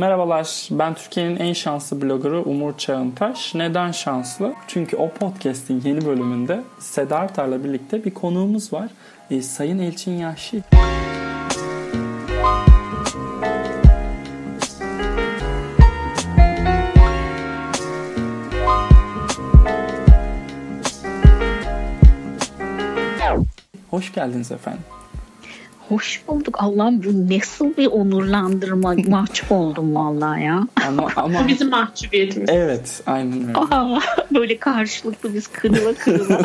Merhabalar, ben Türkiye'nin en şanslı bloggeru Umur Çağıntaş. Neden şanslı? Çünkü o podcast'in yeni bölümünde Seda Atar'la birlikte bir konuğumuz var. Sayın Elçin Yahşi. Hoş geldiniz efendim. Hoş bulduk. Allah'ım bu nasıl bir onurlandırma. Mahcup oldum vallahi ya. Ama... Bizim mahcubiyetimiz. Evet, aynen öyle. Aa, böyle karşılıklı biz kırıla kırıla.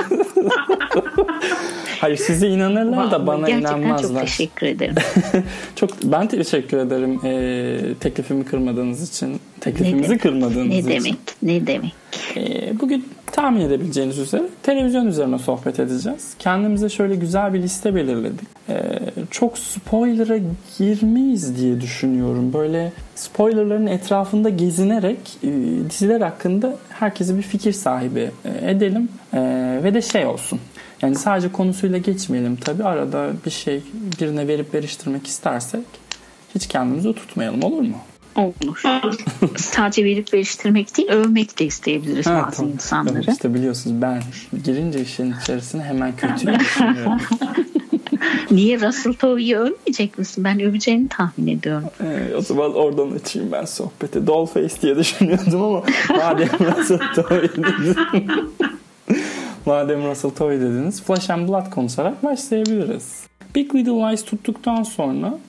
Hayır, size inanırlar da bana gerçekten inanmazlar. Gerçekten çok teşekkür ederim. Ben teşekkür ederim teklifimi kırmadığınız için. Teklifimizi kırmadığınız için. Ne demek. Bugün tahmin edebileceğiniz üzere televizyon üzerine sohbet edeceğiz. Kendimize şöyle güzel bir liste belirledik. Çok spoiler'a girmeyiz diye düşünüyorum. Böyle spoilerların etrafında gezinerek diziler hakkında herkese bir fikir sahibi edelim. Ve de şey olsun. Yani sadece konusuyla geçmeyelim tabii. Arada bir şey birine verip veriştirmek istersek hiç kendimizi tutmayalım, olur mu? Olur. Sadece verip veriştirmek değil, övmek de isteyebiliriz bazı insanları. Tamam. İşte biliyorsunuz ben girince işin içerisine hemen kötüye düşünüyorum. Niye Russell Tovey'i övmeyecek misin? Ben öveceğini tahmin ediyorum. O zaman oradan açayım ben sohbeti. Dollface diye düşünüyordum ama madem Russell Tovey dedim. Madem Russell Tovey dediniz, Flesh and Blood konuşarak başlayabiliriz. Big Little Lies tuttuktan sonra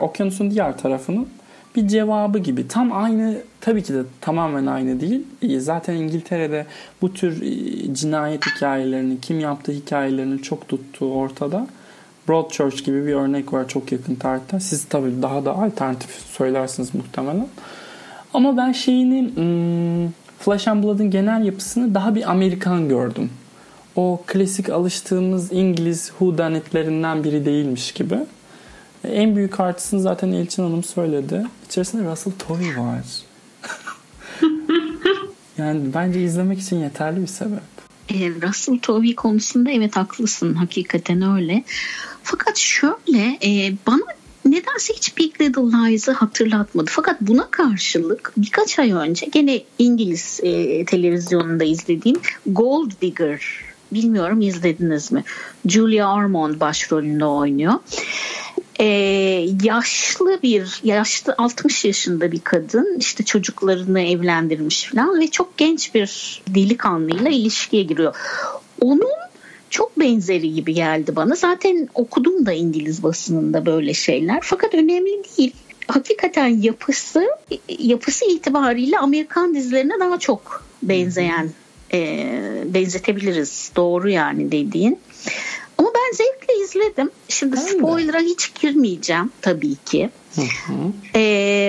okyanusun diğer tarafının bir cevabı gibi. Tam aynı, tabii ki de tamamen aynı değil. Zaten İngiltere'de bu tür cinayet hikayelerini, kim yaptığı hikayelerini çok tuttuğu ortada. Broadchurch gibi bir örnek var çok yakın tarihten. Siz tabii daha da alternatif söylersiniz muhtemelen. Ama ben Flesh and Blood'ın genel yapısını daha bir Amerikan gördüm. O klasik alıştığımız İngiliz whodunitlerinden biri değilmiş gibi. En büyük artısını zaten Elçin Hanım söyledi. İçerisinde Russell Tovey var. Yani bence izlemek için yeterli bir sebep. Russell Tovey konusunda evet haklısın. Hakikaten öyle. Fakat şöyle bana nedense hiç Big Little Lies'ı hatırlatmadı. Fakat buna karşılık birkaç ay önce gene İngiliz televizyonunda izlediğim Gold Digger, bilmiyorum izlediniz mi? Julia Ormond başrolünde oynuyor. Yaşlı 60 yaşında bir kadın, işte çocuklarını evlendirmiş falan ve çok genç bir delikanlıyla ilişkiye giriyor. Onun çok benzeri gibi geldi bana. Zaten okudum da İngiliz basınında böyle şeyler. Fakat önemli değil. Hakikaten yapısı itibariyle Amerikan dizilerine daha çok benzeyen, benzetebiliriz. Doğru yani dediğin. Ama ben zevkle izledim. Şimdi spoiler'a hiç girmeyeceğim tabii ki.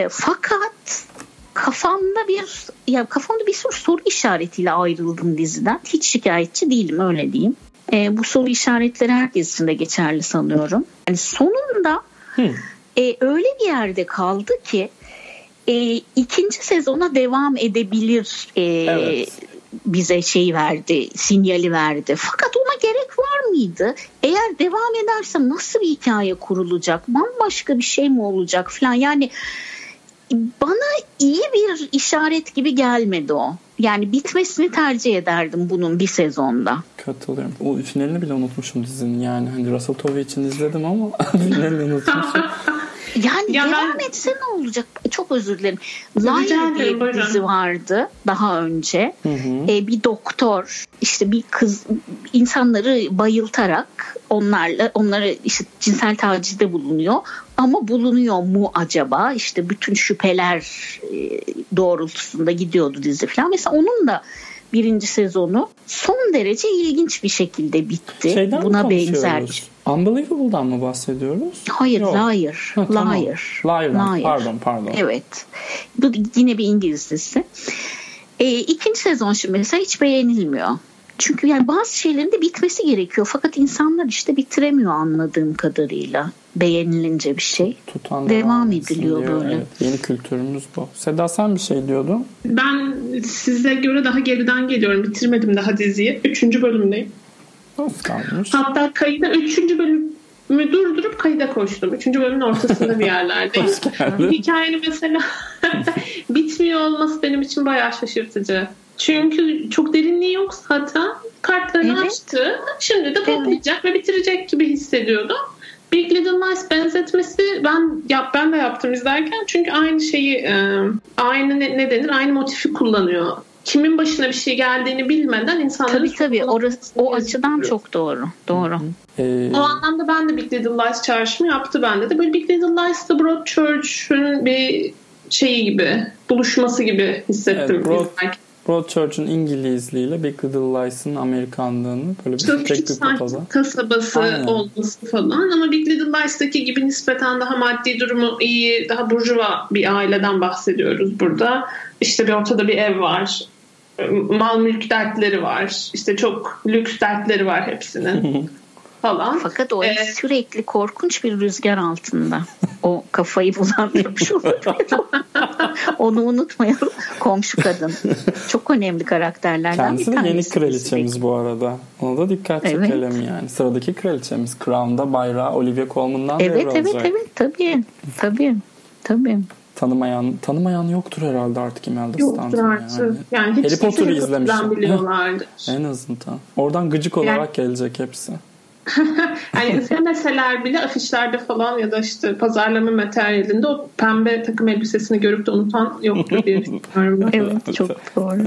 Fakat kafamda bir sürü soru işaretiyle ayrıldım diziden. Hiç şikayetçi değilim, öyle diyeyim. Bu soru işaretleri herkes için de geçerli sanıyorum. Yani sonunda öyle bir yerde kaldı ki ikinci sezona devam edebilir evet. Bize sinyali verdi. Fakat ona gerek var mıydı? Eğer devam ederse nasıl bir hikaye kurulacak? Bambaşka bir şey mi olacak falan? Yani bana iyi bir işaret gibi gelmedi o. Yani bitmesini tercih ederdim bunun bir sezonda. Katılıyorum. O finalini bile unutmuşum dizinin. Yani hani Russell Tovey için izledim ama finalini unutmuşum. Yani devam etse ne olacak? Çok özür dilerim. Liar diye bir dizi vardı daha önce. Bir doktor işte bir kız insanları bayıltarak onlara işte cinsel tacizde bulunuyor. Ama bulunuyor mu acaba? İşte bütün şüpheler doğrultusunda gidiyordu dizi falan. Mesela onun da birinci sezonu son derece ilginç bir şekilde bitti. Şeyden buna benzer. Unbelievable'dan mı bahsediyoruz? Hayır, Liar. Tamam. Liar. Pardon. Evet. Bu yine bir İngiliz dizisi. İkinci sezon şimdi mesela hiç beğenilmiyor. Çünkü yani bazı şeylerin de bitmesi gerekiyor. Fakat insanlar işte bitiremiyor anladığım kadarıyla. Beğenilince bir şey. Devam ediliyor diyor, böyle. Evet. Yeni kültürümüz bu. Seda sen bir şey diyordun. Ben size göre daha geriden geliyorum. Bitirmedim daha diziyi. 3. bölümdeyim. Nasıl kalmış? Hatta kayıda 3. bölümü durdurup kayıda koştum. 3. bölümün ortasında bir yerlerdeyim. Hikayenin mesela olması benim için bayağı şaşırtıcı. Çünkü çok derinliği yok zaten. Kartlarını açtı. Şimdi de patlayacak ve bitirecek gibi hissediyordum. Big Little Lies benzetmesi ben de yaptım izlerken. Çünkü aynı şeyi, aynı ne denir? Aynı motifi kullanıyor. Kimin başına bir şey geldiğini bilmeden insanların... Tabii orası, o açıdan çok doğru. O anlamda ben de Big Little Lies çağrışımı yaptı bende de. Böyle Big Little Lies da Broadchurch'ün bir şeyi gibi, buluşması gibi hissettim. Evet, Broadchurch'un İngilizliğiyle Big Little Lies'ın Amerikanlığını böyle bir tek bir potada. Kasabası olması falan, ama Big Little Lies'taki gibi nispeten daha maddi durumu iyi, daha burjuva bir aileden bahsediyoruz burada. İşte bir ortada bir ev var. Mal mülk dertleri var. İşte çok lüks dertleri var hepsinin falan. Fakat o sürekli korkunç bir rüzgar altında. O kafayı bulandırmış olur. Onu unutmayalım. Komşu kadın. Çok önemli karakterlerden kendisi bir tanesi. Kendisi de yeni kraliçemiz bu arada. Ona da dikkat çekelim yani. Sıradaki kraliçemiz. Crown'da bayrağı Olivia Colman'dan devralacak. Evet tabii. Tanımayan yoktur herhalde artık Imelda Stanton'u. Yoktur artık. Yani Harry Potter'ı izlemişler. En azından. Oradan gıcık olarak gelecek hepsi. Yani izlemeseler bile afişlerde falan ya da işte pazarlama materyalinde o pembe takım elbisesini görüp de unutan yoktur diye düşünüyorum. Evet, çok doğru.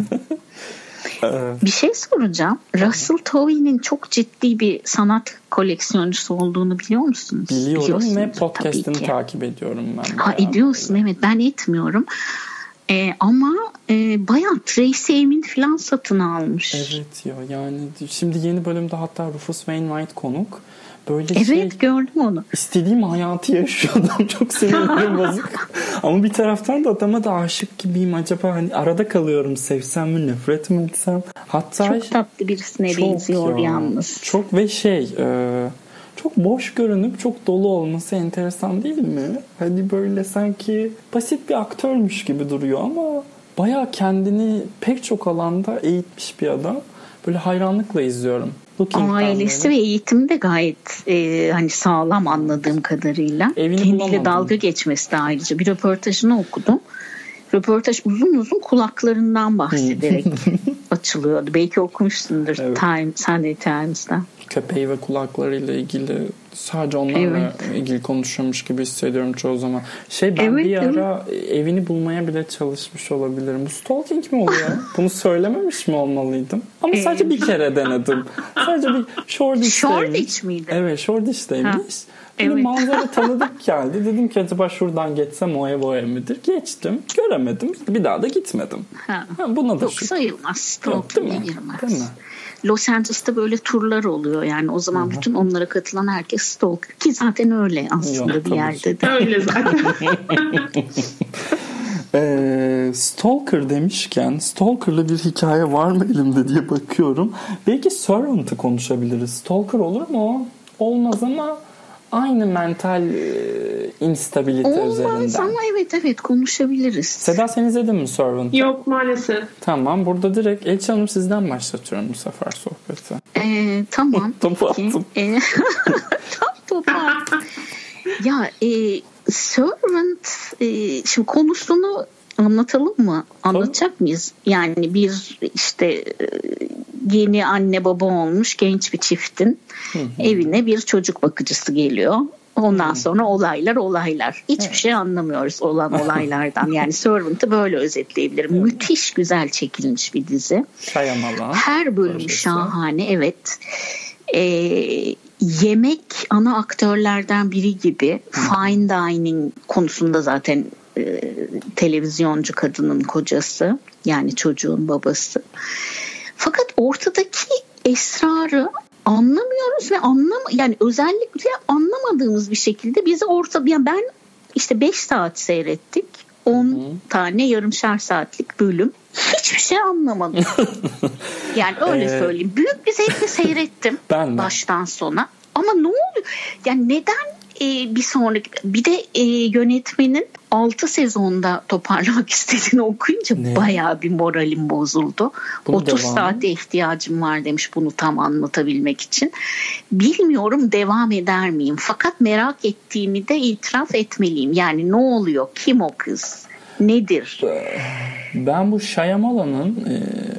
Bir şey soracağım. Russell Tovey'nin çok ciddi bir sanat koleksiyoncusu olduğunu biliyor musunuz? Biliyorum ve podcast'ını takip ediyorum ben. Ha, ediyorsun böyle. Evet, ben etmiyorum. Ama bayağı Tracey Emin falan satın almış. Evet ya, yani şimdi yeni bölümde hatta Rufus Wainwright konuk. Böyle gördüm onu. İstediğim hayatı yaşıyor adam, çok seviyorum bozuk. Ama bir taraftan da adama da aşık gibiyim, acaba hani arada kalıyorum, sevsem mi nefret mi etsem. Hatta çok tatlı birisine benziyor yalnız. Çok ve çok boş görünüp çok dolu olması enteresan değil mi? Hani böyle sanki basit bir aktörmüş gibi duruyor ama bayağı kendini pek çok alanda eğitmiş bir adam. Böyle hayranlıkla izliyorum. Ailesi ve eğitimi de gayet hani sağlam anladığım kadarıyla. Evini kendiyle bulamadım. Dalga geçmesi de ayrıca. Bir röportajını okudum. Röportaj uzun kulaklarından bahsederek açılıyordu. Belki okumuşsundur Sunday Times'da. Köpeği ve kulaklarıyla ilgili, sadece onlarla ilgili konuşuyormuş gibi hissediyorum çoğu zaman. Ben bir ara evini bulmaya bile çalışmış olabilirim. Bu stalking mi oluyor? Bunu söylememiş mi olmalıydım? Ama sadece bir kere denedim. Sadece bir Shoreditch miydi? Evet, Shoreditch'teymiş. Manzara tanıdık geldi. Dedim ki acaba şuradan geçsem o ev o ev midir? Geçtim. Göremedim. Bir daha da gitmedim. Buna da yok, sayılmaz. Stalking'e girmez. Değil mi? Los Angeles'ta böyle turlar oluyor yani, o zaman bütün onlara katılan herkes stalk, ki zaten öyle aslında. Yok, bir yerde de. Öyle zaten. Stalker demişken, stalkerlı bir hikaye var mı elimde diye bakıyorum. Belki Servant'ı konuşabiliriz. Stalker olur mu? Olmaz ama aynı mental instabilite üzerinden. Olmaz ama evet konuşabiliriz. Seda, sen izledin mi Servant'ı? Yok maalesef. Tamam, burada direkt Elçin Hanım sizden başlatıyorum bu sefer sohbeti. Tamam. Topu attım. Topu attım. Ya Servant, şimdi konusunu anlatalım mı? Anlatacak mıyız? Yani bir işte... Yeni anne baba olmuş genç bir çiftin evine bir çocuk bakıcısı geliyor. Ondan sonra olaylar. Hiçbir şey anlamıyoruz olan olaylardan. Yani Servant'ı böyle özetleyebilirim. Müthiş güzel çekilmiş bir dizi. Şayamala. Her bölüm şahane. Evet. Yemek ana aktörlerden biri gibi. Fine dining konusunda zaten televizyoncu kadının kocası. Yani çocuğun babası. Fakat ortadaki esrarı anlamıyoruz ve yani özellikle anlamadığımız bir şekilde bizi ben işte 5 saat seyrettik. 10 tane yarımşar saatlik bölüm. Hiçbir şey anlamadım. Yani öyle söyleyeyim. Büyük bir zevkle seyrettim baştan sona. Ama ne oluyor? Yani neden bir sonraki, bir de yönetmenin 6 sezonda toparlamak istediğini okuyunca bayağı bir moralim bozuldu. Bunun 30 saate ihtiyacım var demiş bunu tam anlatabilmek için. Bilmiyorum devam eder miyim, fakat merak ettiğimi de itiraf etmeliyim. Yani ne oluyor, kim o kız, nedir? Ben bu Shyamalan'ın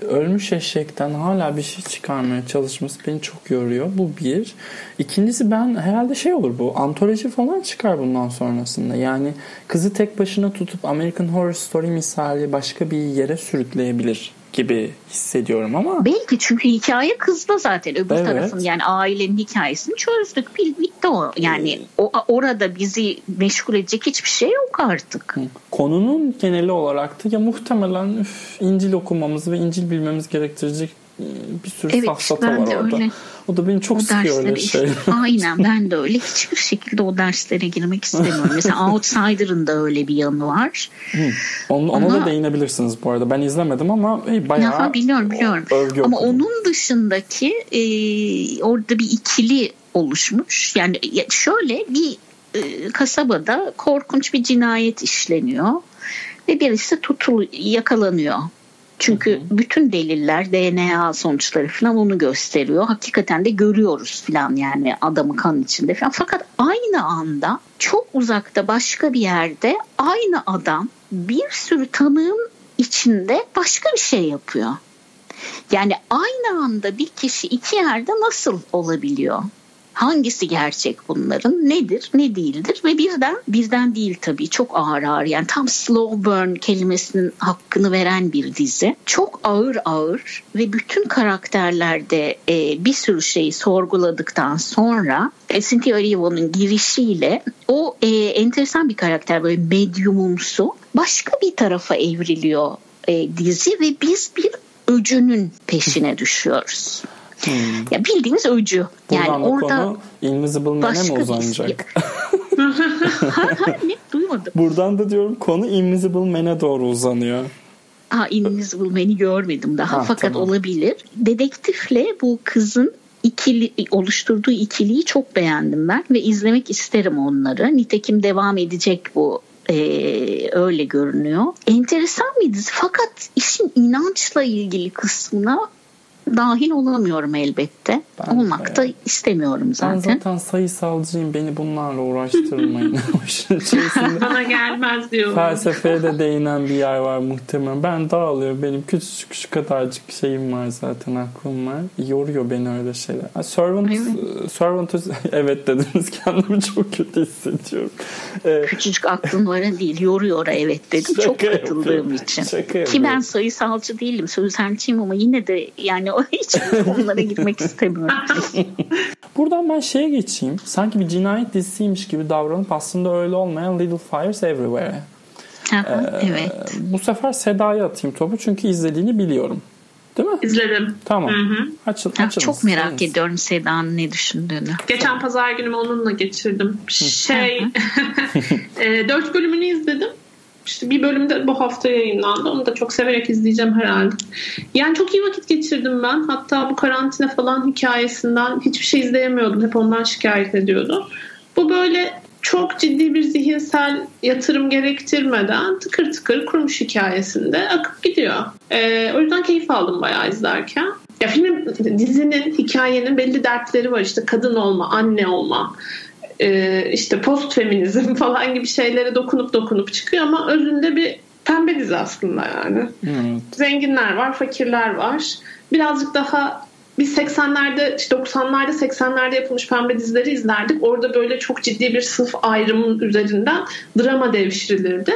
ölmüş eşekten hala bir şey çıkarmaya çalışması beni çok yoruyor. Bu bir. İkincisi, ben herhalde olur bu. Antoloji falan çıkar bundan sonrasında. Yani kızı tek başına tutup American Horror Story misali başka bir yere sürükleyebilir gibi hissediyorum ama. Belki, çünkü hikaye kızda zaten öbür tarafın, yani ailenin hikayesini çözdük. Bitti o. Yani orada bizi meşgul edecek hiçbir şey yok artık. Konunun geneli olarak da ya muhtemelen İncil okumamızı ve İncil bilmemiz gerektirecek bir sürü safsata var orada. Öyle. O da beni çok sıkıyor öyle şey. Aynen, ben de öyle. Hiçbir şekilde o derslere girmek istemiyorum. Mesela Outsider'ın da öyle bir yanı var. Ona da değinebilirsiniz bu arada. Ben izlemedim ama bayağı biliyorum. Ama onun dışındaki orada bir ikili oluşmuş. Yani şöyle bir kasabada korkunç bir cinayet işleniyor ve birisi yakalanıyor. Çünkü bütün deliller, DNA sonuçları falan onu gösteriyor. Hakikaten de görüyoruz falan, yani adamı kan içinde falan. Fakat aynı anda çok uzakta başka bir yerde aynı adam bir sürü tanığın içinde başka bir şey yapıyor. Yani aynı anda bir kişi iki yerde nasıl olabiliyor? Hangisi gerçek bunların? Nedir, ne değildir? Ve birden değil tabii. Çok ağır. Yani tam slow burn kelimesinin hakkını veren bir dizi. Çok ağır ve bütün karakterlerde bir sürü şeyi sorguladıktan sonra Cynthia Erivo'nun girişiyle o enteresan bir karakter, böyle medyumumsu, başka bir tarafa evriliyor dizi ve biz bir öcünün peşine düşüyoruz. Ya bildiğimiz öcü. Buradan yani orada Invisible Man'e mi uzanacak? Ne? Duymadım. Buradan da diyorum, konu Invisible Man'e doğru uzanıyor. Invisible Man'i görmedim daha. Fakat tamam, olabilir. Dedektifle bu kızın oluşturduğu ikiliyi çok beğendim ben ve izlemek isterim onları. Nitekim devam edecek bu. Öyle görünüyor. Enteresan bir dizi. Fakat işin inançla ilgili kısmına dahil olamıyorum elbette. Olmak da istemiyorum zaten. Ben zaten sayısalcıyım. Beni bunlarla uğraştırmayın. Bana gelmez diyorum. Felsefeye de değinen bir yer var muhtemelen. Ben dağılıyor. Benim küçük kadarcık şeyim var zaten. Aklım var. Yoruyor beni öyle şeyler. Servant evet dediniz. Kendimi çok kötü hissediyorum. Küçücük aklımlara değil. Yoruyora evet dedim. Şaka çok katıldığım için. Ki ben sayısalcı değilim. Sözelciyim ama yine de yani o hiç onlara gitmek istemiyorum. Buradan ben şeye geçeyim. Sanki bir cinayet dizisiymiş gibi davranıp aslında öyle olmayan Little Fires Everywhere. Evet. Bu sefer Seda'ya atayım topu çünkü izlediğini biliyorum. Değil mi? İzledim. Tamam. Açılın. Çok merak ediyorum Seda'nın ne düşündüğünü. Geçen pazar günümü onunla geçirdim. 4 bölümünü izledim. İşte bir bölümde bu hafta yayınlandı. Onu da çok severek izleyeceğim herhalde. Yani çok iyi vakit geçirdim ben. Hatta bu karantina falan hikayesinden hiçbir şey izleyemiyordum. Hep ondan şikayet ediyordum. Bu böyle çok ciddi bir zihinsel yatırım gerektirmeden tıkır tıkır kurmuş hikayesinde akıp gidiyor. O yüzden keyif aldım bayağı izlerken. Ya filmin, dizinin, hikayenin belli dertleri var. İşte kadın olma, anne olma, işte post feminizm falan gibi şeylere dokunup çıkıyor ama özünde bir pembe dizi aslında yani. Evet. Zenginler var, fakirler var. Birazcık daha biz 80'lerde, işte 90'larda 80'lerde yapılmış pembe dizileri izlerdik. Orada böyle çok ciddi bir sınıf ayrımının üzerinden drama devşirilirdi.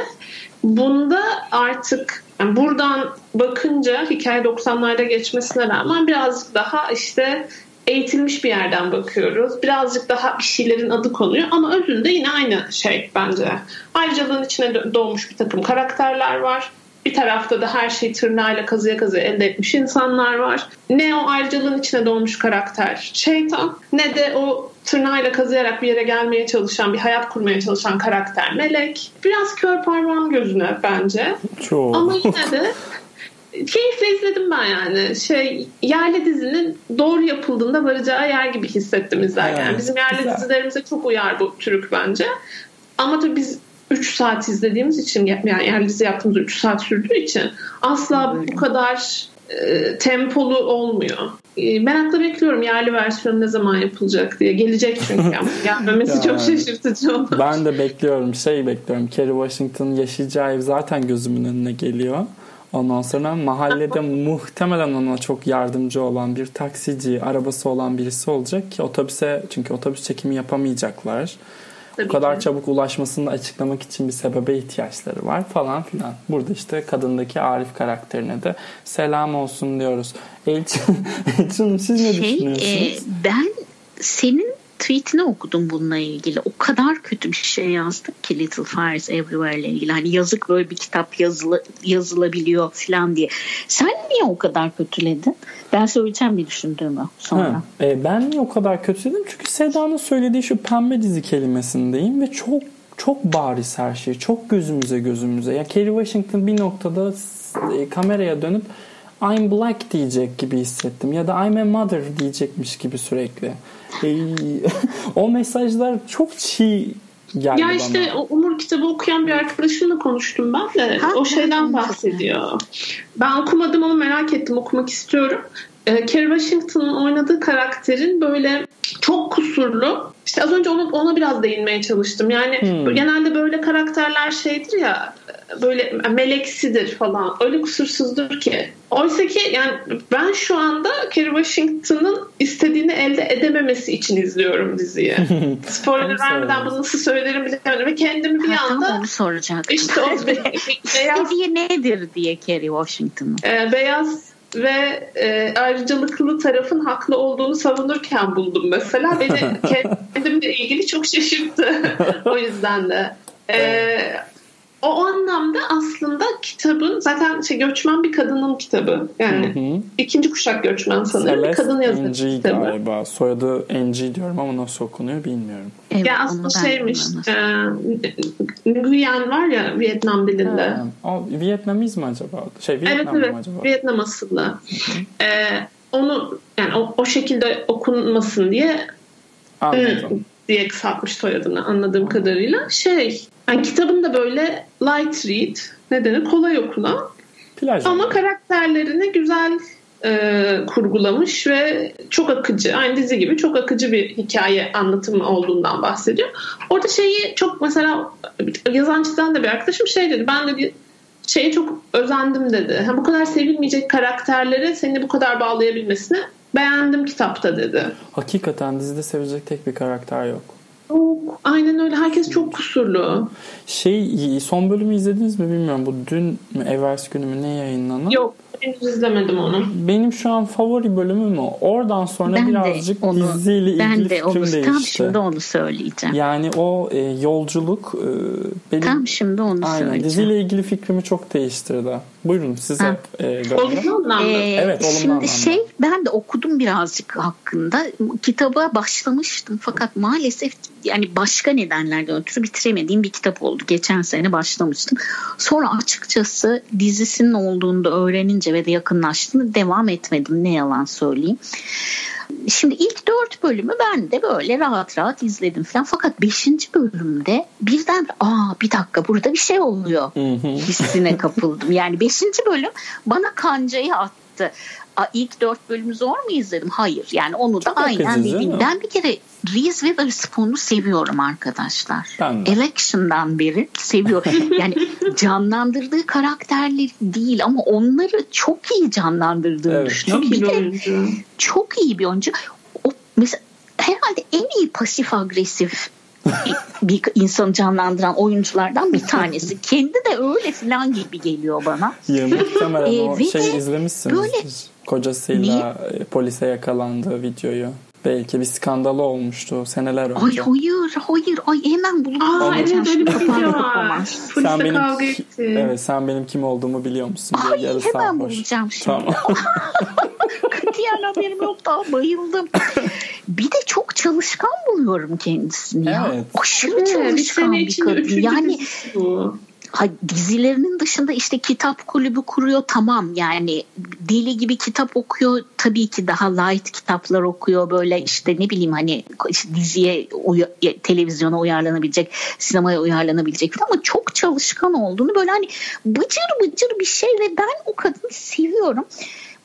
Bunda artık yani buradan bakınca hikaye 90'larda geçmesine rağmen birazcık daha işte eğitilmiş bir yerden bakıyoruz. Birazcık daha bir şeylerin adı konuyor ama özünde yine aynı şey bence. Ayrıcalığın içine doğmuş bir takım karakterler var. Bir tarafta da her şeyi tırnağıyla kazıya kazıya elde etmiş insanlar var. Ne o ayrıcalığın içine doğmuş karakter şeytan, ne de o tırnağıyla kazıyarak bir yere gelmeye çalışan, bir hayat kurmaya çalışan karakter melek. Biraz kör parmağım gözüne bence. Çok. Ama yine de keyifle izledim ben yani. Yerli dizinin doğru yapıldığında varacağı yer gibi hissettim izlerken. Yani bizim yerli dizilerimize çok uyar bu türük bence. Ama tabii biz 3 saat izlediğimiz için, yani yerli dizi yaptığımız 3 saat sürdüğü için asla bu kadar tempolu olmuyor. Merakla bekliyorum yerli versiyonu ne zaman yapılacak diye. Gelecek çünkü ama gelmemesi çok şaşırtıcı olur. Ben de bekliyorum. Kerry Washington yaşayacağı ev zaten gözümün önüne geliyor. Ondan sonra mahallede muhtemelen ona çok yardımcı olan bir taksici, arabası olan birisi olacak ki otobüse, çünkü otobüs çekimi yapamayacaklar. Tabii o kadar ki çabuk ulaşmasını açıklamak için bir sebebe ihtiyaçları var falan filan. Burada işte kadındaki Arif karakterine de selam olsun diyoruz. Elçin siz ne düşünüyorsunuz? Ben senin tweetini okudum bununla ilgili. O kadar kötü bir şey yazdık ki Little Fires Everywhere ile ilgili. Hani yazık böyle bir kitap yazılabiliyor falan diye. Sen niye o kadar kötüledin? Ben söyleyeceğim diye düşündüğümü sonra. Ben niye o kadar kötüledim? Çünkü Seda'nın söylediği şu pembe dizi kelimesindeyim ve çok çok bariz her şey. Çok gözümüze. Ya Kerry Washington bir noktada kameraya dönüp I'm black diyecek gibi hissettim. Ya da I'm a mother diyecekmiş gibi sürekli. O mesajlar çok çiğ geldi bana. Ya işte bana. Umur kitabı okuyan bir arkadaşımla konuştum ben de. O şeyden bahsediyor. Ben okumadım ama merak ettim. Okumak istiyorum. Kerry Washington'ın oynadığı karakterin böyle çok kusurlu. İşte az önce ona biraz değinmeye çalıştım. Yani genelde böyle karakterler şeydir ya, böyle meleksidir falan. Öyle kusursuzdur ki. Oysa ki yani ben şu anda Kerry Washington'ın istediğini elde edememesi için izliyorum diziyi. Spoiler vermeden bunu nasıl söylerim bilemiyorum. Ve kendimi bir anda onu soracaktım. İşte o beyaz diye nedir diye Kerry Washington'ın. Beyaz ve ayrıcalıklı tarafın haklı olduğunu savunurken buldum mesela. Beni kendimle ilgili çok şaşırttı. O yüzden de. O anlamda aslında kitabın zaten göçmen bir kadının kitabı. Yani ikinci kuşak göçmen sanırım. Bir kadın yazarı kitabı. Galiba. Soyadı NG diyorum ama nasıl okunuyor bilmiyorum. Evet, ya aslında şeymiş. Nguyen var ya Vietnam dilinde. Vietnamiz mi acaba? Vietnam mı acaba? Vietnam asıllı. Onu yani o şekilde okunmasın diye kısaltmış soyadını anladığım kadarıyla. Yani kitabın da böyle light read, nedeni kolay okunan ama karakterlerini güzel kurgulamış ve çok akıcı, aynı dizi gibi çok akıcı bir hikaye anlatımı olduğundan bahsediyor. Orada şeyi çok mesela yazan çizen de bir arkadaşım dedi, ben de bir şeye çok özendim dedi. Bu kadar sevilmeyecek karakterlere seni bu kadar bağlayabilmesini beğendim kitapta dedi. Hakikaten dizide sevecek tek bir karakter yok. Aynen öyle. Herkes çok kusurlu. Son bölümü izlediniz mi bilmiyorum. Bu dün mü evvelsi günü mü ne yayınlanan? Yok, henüz izlemedim onu. Benim şu an favori bölümüm o. Oradan sonra ben birazcık diziyle ilgili fikrim değişti. Tam şimdi onu söyleyeceğim. Yani o yolculuk benim, tam şimdi onu söyleyeceğim. Diziyle ilgili fikrimi çok değiştirdi. Buyurun size. Olumlu anlamda. Evet, olumlu şimdi anlamda. Ben de okudum birazcık hakkında. Kitaba başlamıştım fakat maalesef yani başka nedenlerden ötürü bitiremediğim bir kitap oldu. Geçen sene başlamıştım. Sonra açıkçası dizisinin olduğunu da öğrenince ve de yakınlaştığını devam etmedim. Ne yalan söyleyeyim. Şimdi ilk 4 bölümü ben de böyle rahat rahat izledim falan. Fakat 5. bölümde birden bir dakika burada bir şey oluyor hissine kapıldım. Yani 5. bölüm bana kancayı attı. İlk 4 bölümü zor mu izledim? Hayır. Yani onu da aynen dediğim. Ben bir kere Reese Witherspoon'u seviyorum arkadaşlar. Election'dan beri seviyorum. Yani canlandırdığı karakterler değil ama onları çok iyi canlandırdığını düşünüyorum. Çok iyi bir oyuncu. Çok iyi bir oyuncu. O mesela herhalde en iyi pasif agresif bir insanı canlandıran oyunculardan bir tanesi. Kendi de öyle filan gibi geliyor bana. Muhtemelen o izlemişsiniz. Böyle kocasıyla polise yakalandığı videoyu. Belki bir skandalı olmuştu seneler önce. Hayır. Hemen buldum. Evet, öyle bir video var. Polise kavga etti. Evet, sen benim kim olduğumu biliyor musun? Hemen bulacağım şimdi. Tamam. Katiyen haberim yok daha bayıldım. Bir de çok çalışkan buluyorum kendisini ya. Evet. Aşırı çalışkan bir kadın. Yani dizilerinin dışında işte kitap kulübü kuruyor, tamam, yani deli gibi kitap okuyor, tabii ki daha light kitaplar okuyor, böyle işte ne bileyim hani işte diziye, televizyona uyarlanabilecek, sinemaya uyarlanabilecek ama çok çalışkan olduğunu, böyle hani bıcır bıcır bir şey ve ben o kadını seviyorum.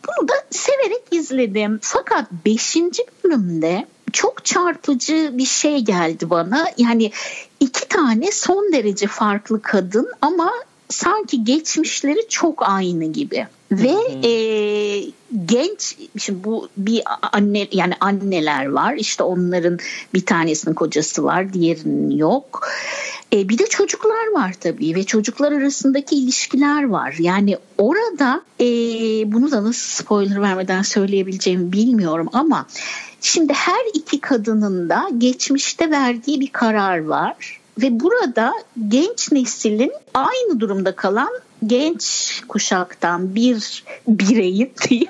Bunu da severek izledim. Fakat 5. bölümde çok çarpıcı bir şey geldi bana. Yani 2 tane son derece farklı kadın ama sanki geçmişleri çok aynı gibi. Ve genç, şimdi bu bir anne, yani anneler var, işte onların bir tanesinin kocası var, diğerinin yok. Bir de çocuklar var tabii ve çocuklar arasındaki ilişkiler var. Yani orada bunu da nasıl spoiler vermeden söyleyebileceğimi bilmiyorum ama şimdi her iki kadının da geçmişte verdiği bir karar var. Ve burada genç neslin aynı durumda kalan genç kuşaktan bir bireyin diyeyim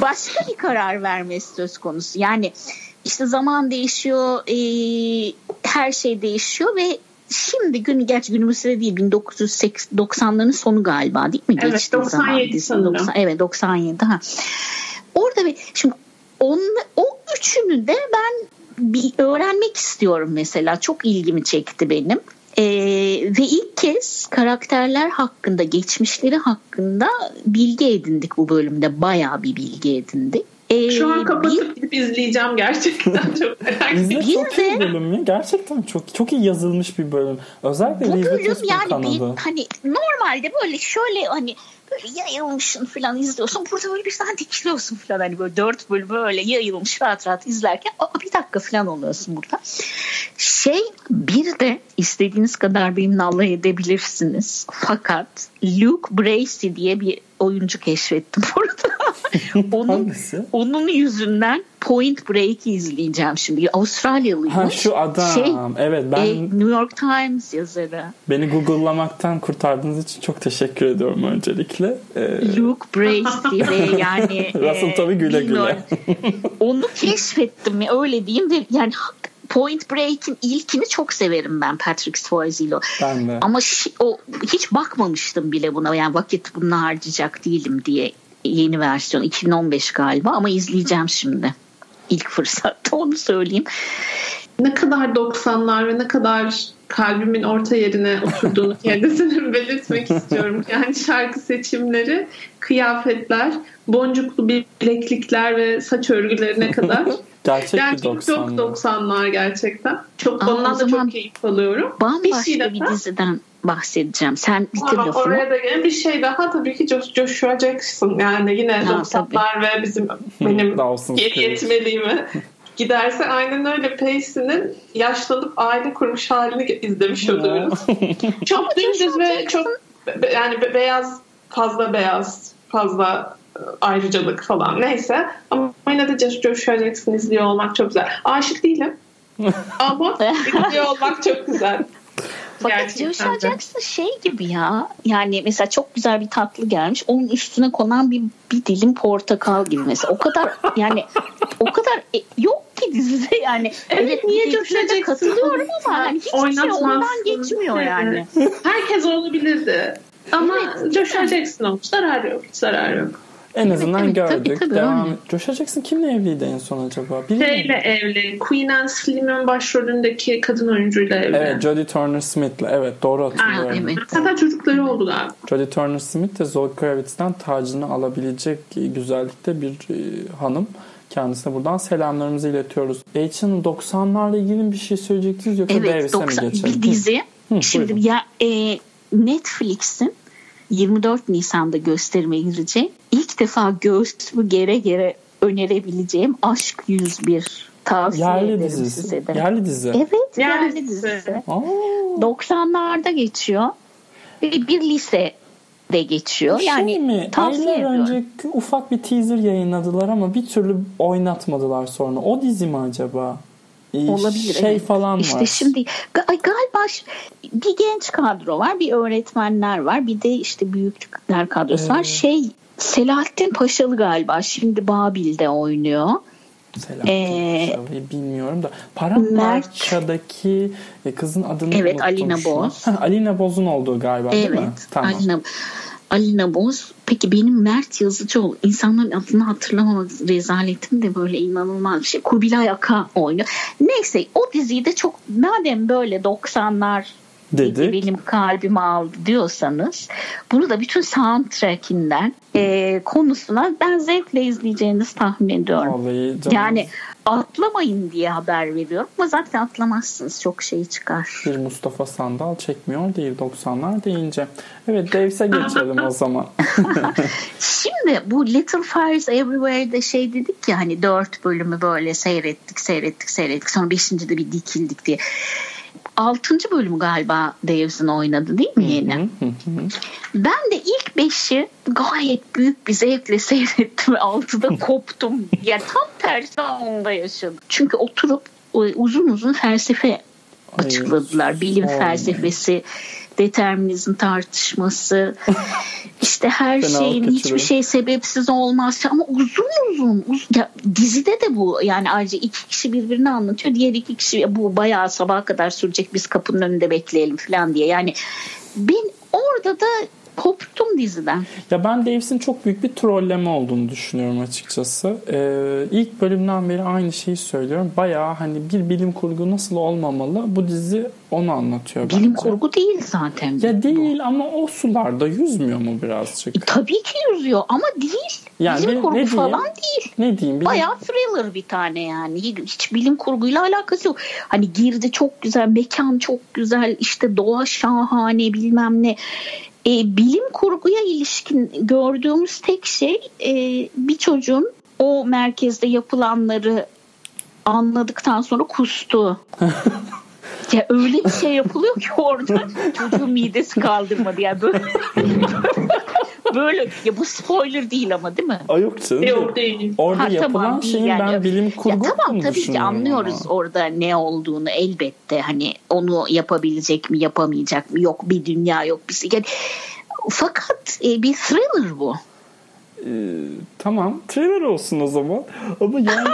başka bir karar vermesi söz konusu. Yani işte zaman değişiyor, her şey değişiyor ve şimdi gerçi günümüzde değil, 1990'ların sonu galiba değil mi? Evet, geçti 97 sanırım. 97 ha. Orada ve şimdi o üçünü de ben bir öğrenmek istiyorum mesela. Çok ilgimi çekti benim. Ve ilk kez karakterler hakkında, geçmişleri hakkında bilgi edindik bu bölümde. Bayağı bir bilgi edindik. Şu an kapatıp gidip izleyeceğim gerçekten. Çok merak ediyorum. Çok iyi bölüm ya. Gerçekten çok iyi yazılmış bir bölüm. Özellikle bu bölüm yani bir, hani normalde böyle şöyle hani böyle yayılmışsın falan izliyorsun. Burada böyle bir tane dikiliyorsun falan. Hani böyle 4 bölüm böyle yayılmış rahat rahat izlerken bir dakika falan oluyorsun burada. Bir de istediğiniz kadar benimle alay edebilirsiniz. Fakat Luke Bracey diye bir oyuncu keşfettim burada. Onun yüzünden Point Break'i izleyeceğim şimdi. Avustralyalıymış. Ha şu adam. Evet ben. New York Times yazarı. Beni Google'lamaktan kurtardığınız için çok teşekkür ediyorum öncelikle. Luke Bracey ve yani. Russell Tovey güle güle. Onu keşfettim ya, öyle diyeyim de yani. Point Break'in ilkini çok severim ben, Patrick Swayze'yle. Ben de. Ama hiç bakmamıştım bile buna. Yani vakit bunu harcayacak değilim diye. Yeni versiyon 2015 galiba ama izleyeceğim şimdi. İlk fırsatta onu söyleyeyim. Ne kadar 90'lar ve ne kadar kalbimin orta yerine oturduğunu kendisini belirtmek istiyorum. Yani şarkı seçimleri, kıyafetler, boncuklu bileklikler ve saç örgülerine kadar. Gerçekten çok 90'lar gerçekten. Çok, ondan da çok keyif alıyorum. Bambaşka bir diziden bahsedeceğim. Sen bitir lafını. Oraya da gelen bir şey daha tabii ki Joshua Jackson. Yani yine 90'lar ve benim geri yetmeliğimi giderse aynen öyle Pacey'nin yaşlanıp aile kurmuş halini izlemiş oluyoruz. Çok dümdüz ve çok yani fazla beyaz ayrıcalık falan neyse ama yine de Joshua Jackson izliyor olmak çok güzel. Aşık değilim ama izliyor olmak çok güzel. Fakat Joshua Jackson gibi ya, yani mesela çok güzel bir tatlı gelmiş, onun üstüne konan bir dilim portakal gibi mesela. O kadar yani yok ki dizide yani. Evet, niye Joshua Jackson'a katılıyorum ama yani hiçbir şey ondan geçmiyor yani. Herkes olabilirdi. Ama evet, Joshua Jackson olmuş. Zarar yok. En azından gördük. Tabii. Joshua Jackson kimle evliydi en son acaba? Şeyle evli. Queen Anne Slim'in başrolündeki kadın oyuncuyla evli. Evet, Jodie Turner-Smith'le. Evet, doğru hatırlıyorum. Evet. Hatta çocukları oldu da. Jodie Turner-Smith de Zoe Kravitz'ten tacını alabilecek güzellikte bir hanım. Kendisine buradan selamlarımızı iletiyoruz. Elçin, 90'larla ilgili bir şey söyleyecektiniz yoksa Davis'e mi geçelim? Evet, bir dizi. Şimdi ya Netflix'in 24 Nisan'da gösterime girecek. İlk defa göğsümü gere önerebileceğim Aşk 101 tavsiye ederim size de. Yerli dizi. Evet, yerli dizisi. 90'larda geçiyor. Bir lisede geçiyor. Yani tavsiye ediyorum. Aylar önce ufak bir teaser yayınladılar ama bir türlü oynatmadılar sonra. O dizi mi acaba? Olabilir, falan işte var. İşte şimdi galiba bir genç kadro var, bir öğretmenler var, bir de işte büyükler kadrosu var. Selahattin Paşalı galiba şimdi Babil'de oynuyor. Selahattin Paşalı'yı bilmiyorum da. Paramparça'daki kızın adını unuttum. Alina Boz. Alina Boz'un olduğu galiba değil mi? Tamam. Alina Boz. Peki benim Mert Yazıcı insanların adını hatırlamama rezaletim de böyle inanılmaz bir şey. Kubilay Aka oynuyor. Neyse, o diziyi de çok, madem böyle 90'lar dedi. Benim kalbim aldı diyorsanız bunu da bütün soundtrackinden konusuna ben zevkle izleyeceğinizi tahmin ediyorum. Vallahi canım. Yani atlamayın diye haber veriyorum ama zaten atlamazsınız, çok şey çıkar. Bir Mustafa Sandal çekmiyor değil 90'lar deyince. Evet, Daves'e geçelim o zaman. Şimdi bu Little Fires Everywhere'de şey dedik ya, hani 4 bölümü böyle seyrettik sonra 5. de bir dikildik diye. 6. bölüm galiba Daves'in oynadı değil mi yine? Ben de ilk 5'i gayet büyük bir zevkle seyrettim. 6'da koptum. Yani tam tersi onda yaşadım. Çünkü oturup uzun uzun felsefe açıkladılar. Bilim felsefesi, determinizm tartışması, işte her şeyin hiçbir şey sebepsiz olmaz ama uzun ya, dizide de bu yani, ayrıca 2 kişi birbirini anlatıyor, diğer 2 kişi bu bayağı sabaha kadar sürecek, biz kapının önünde bekleyelim falan diye. Yani ben orada da koptum diziden. Ya ben Daves'in çok büyük bir trolleme olduğunu düşünüyorum açıkçası. İlk bölümden beri aynı şeyi söylüyorum. Bayağı hani bir bilim kurgu nasıl olmamalı, bu dizi onu anlatıyor. Bilim kurgu değil zaten. Ya değil bu. Ama o sularda yüzmüyor mu birazcık? Tabii ki yüzüyor ama değil. Yani bilim kurgu falan değil. Ne diyeyim? Bayağı thriller bir tane yani. Hiç bilim kurguyla alakası yok. Hani girdi çok güzel, mekan çok güzel, işte doğa şahane bilmem ne. Bilim kurguya ilişkin gördüğümüz tek şey bir çocuğun o merkezde yapılanları anladıktan sonra kustuğu. Ya öyle bir şey yapılıyor ki orada çocuğun midesi kaldırmadı yani böyle. Böyle ya, bu spoiler değil ama değil mi? Ay yok canım. Orada yapılan tamam, şeyin yani. Ben bilim kurgu ya, tamam, tabii ki anlıyoruz ama orada ne olduğunu elbette, hani onu yapabilecek mi yapamayacak mı, yok bir dünya yok bir şey. Yani, fakat bir thriller bu. Tamam, thriller olsun o zaman ama yani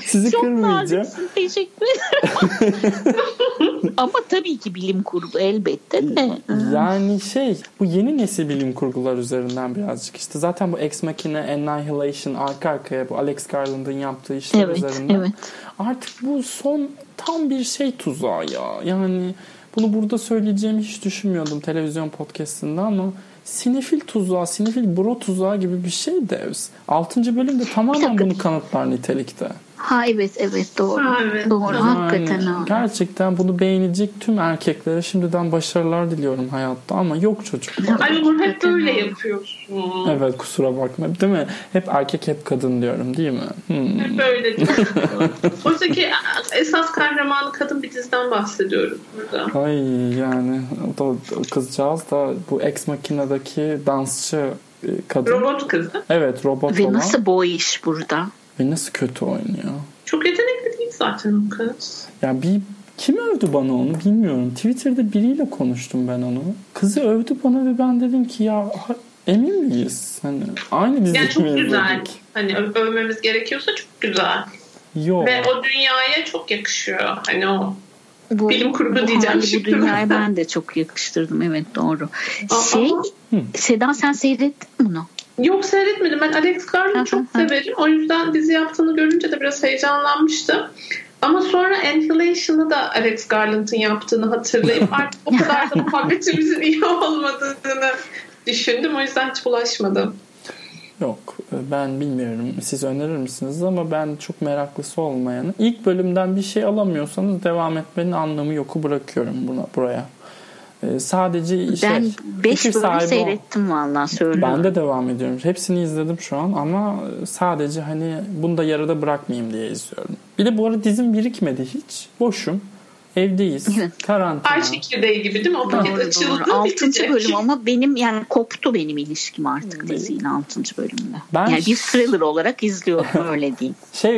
sizi çok kırmayacağım. Çok teşekkür ederim. Ama tabii ki bilim kurgu elbette de. Yani bu yeni nesil bilim kurgular üzerinden birazcık işte zaten bu Ex Machina, Annihilation arka arkaya bu Alex Garland'ın yaptığı işler üzerinden. Evet. Artık bu son tam bir tuzağı ya. Yani bunu burada söyleyeceğimi hiç düşünmüyordum televizyon podcast'ında ama sinefil tuzağı, sinefil bro tuzağı gibi bir şey Davs. 6. bölümde tamamen bunu kanıtlar nitelikte. Ha evet doğru yani, hakikaten öyle. Gerçekten bunu beğenecek tüm erkeklere şimdiden başarılar diliyorum hayatta ama yok çocuklar. Ay bunu hep böyle yapıyorsun. Evet kusura bakma değil mi? Hep erkek hep kadın diyorum değil mi? Hep öyle diyorum. Oysa ki esas kahramanı kadın bir diziden bahsediyoruz burada. Ay yani o kızcağız da bu Ex Machina'daki dansçı kadın. Robot kızı. Evet robot olan. Ve nasıl boy iş burada? Ve nasıl kötü oynuyor? Çok yetenekli değil zaten o kız. Ya kim övdü bana onu bilmiyorum. Twitter'da biriyle konuştum ben onu. Kızı övdü bana ve ben dedim ki ya emin miyiz? Hani aynı dizi yani çok mi güzel. Dedik? Hani övmemiz gerekiyorsa çok güzel. Yok. Ve o dünyaya çok yakışıyor. Hani o bilim kurgu diyeceğim. Bu dünyaya ben de çok yakıştırdım. Evet doğru. Seda sen seyrettin bunu. Yok seyretmedim. Ben Alex Garland'ı çok severim. O yüzden dizi yaptığını görünce de biraz heyecanlanmıştım. Ama sonra Annihilation'ı da Alex Garland'ın yaptığını hatırlayıp artık o kadar da muhabbetimizin iyi olmadığını düşündüm. O yüzden hiç bulaşmadım. Yok ben bilmiyorum. Siz önerir misiniz ama ben çok meraklısı olmayanı. İlk bölümden bir şey alamıyorsanız devam etmenin anlamı yoku bırakıyorum buraya. Sadece ben 5 bölüm seyrettim vallahi söylüyorum. Ben de devam ediyorum. Hepsini izledim şu an ama sadece hani bunu da yarıda bırakmayayım diye izliyorum. Bir de bu arada dizim birikmedi hiç. Boşum. Evdeyiz. Karantina. Her şekilde gibi değil mi? O paket açıldı. 6. bölüm ama benim yani koptu benim ilişkim artık dizinin 6. bölümde. Ben yani bir thriller olarak izliyorum öyle değil.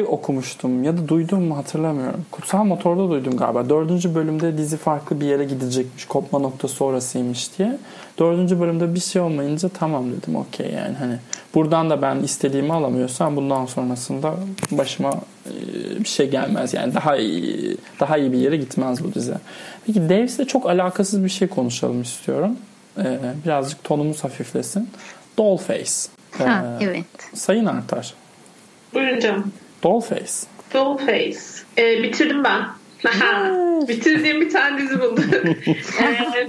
Okumuştum ya da duydum mu hatırlamıyorum. Kutsal Motor'da duydum galiba. 4. bölümde dizi farklı bir yere gidecekmiş. Kopma noktası orasıymış diye. 4. bölümde bir şey olmayınca tamam dedim okey yani hani. Buradan da ben istediğimi alamıyorsam bundan sonrasında başıma bir şey gelmez. Yani daha iyi bir yere gitmez bu dizi. Peki Daves'le çok alakasız bir şey konuşalım istiyorum. Birazcık tonumuz hafiflesin. Dollface. Evet. Sayın Artar. Buyurun canım. Dollface. Bitirdim ben. Bitirdiğim bir tane dizi buldum.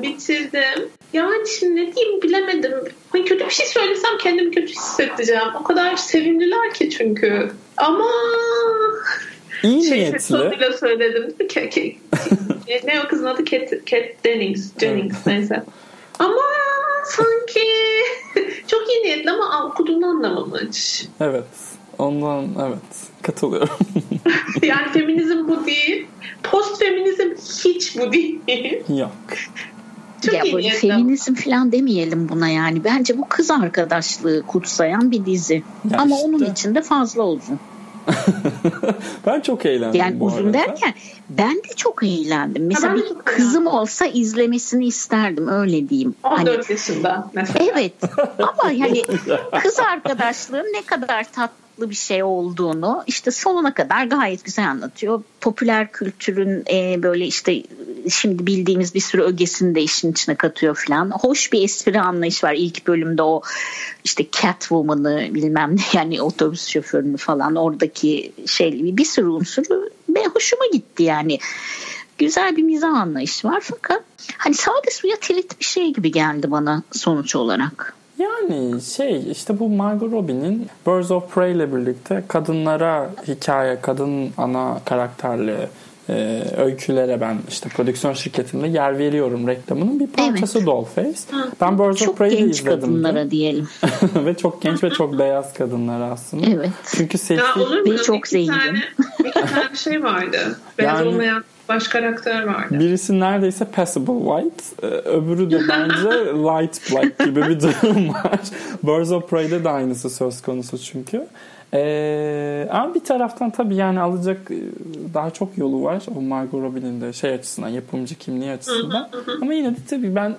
Bitirdim. Yani şimdi ne diyeyim bilemedim. Hani kötü bir şey söylesem kendimi kötü hissedeceğim. O kadar sevindiler ki çünkü. Ama iyi niyetli. Sonuyla söyledim. Ne o kızın adı? Kat Dennings. Neyse. Ama sanki çok iyi niyetli ama okuduğunu anlamamış. Evet. Ondan evet. Katılıyorum. Yani feminizm bu değil. Post feminizm hiç bu değil. Yok. Çok ya böyle feminizm falan demeyelim buna yani. Bence bu kız arkadaşlığı kutsayan bir dizi. Ya ama işte. Onun için de fazla uzun. Ben çok eğlendim yani bu uzun arada. Derken ben de çok eğlendim. Mesela bir kızım olsa izlemesini isterdim öyle diyeyim. 14 yaşında mesela. Evet ama yani kız arkadaşlığın ne kadar tatlı bir şey olduğunu işte sonuna kadar gayet güzel anlatıyor. Popüler kültürün böyle işte şimdi bildiğimiz bir sürü ögesini de işin içine katıyor falan. Hoş bir espri anlayışı var. İlk bölümde o işte Catwoman'ı bilmem ne yani otobüs şoförünü falan oradaki şey bir sürü unsuru hoşuma gitti yani. Güzel bir mizah anlayışı var fakat hani sade suya tirit bir şey gibi geldi bana sonuç olarak. Yani şey işte bu Margot Robbie'nin Birds of Prey ile birlikte kadınlara hikaye, kadın ana karakterli öykülere ben işte prodüksiyon şirketimde yer veriyorum reklamının bir parçası evet. Dollface. Ben Birds of Prey'i izledim. Çok genç kadınlara de. Diyelim. Ve çok genç ve çok beyaz kadınlara aslında. Evet. Çünkü seksi ve çok zengin. Bir tane şey vardı. Beyaz yani, olmayan baş karakter vardı. Birisi neredeyse passable white, öbürü de bence light black gibi bir durum var. Birds of Prey'de de aynısı söz konusu çünkü. Ama bir taraftan tabii yani alacak daha çok yolu var o Margot Robbie'nin de şey açısından yapımcı kimliği açısından ama yine de tabii ben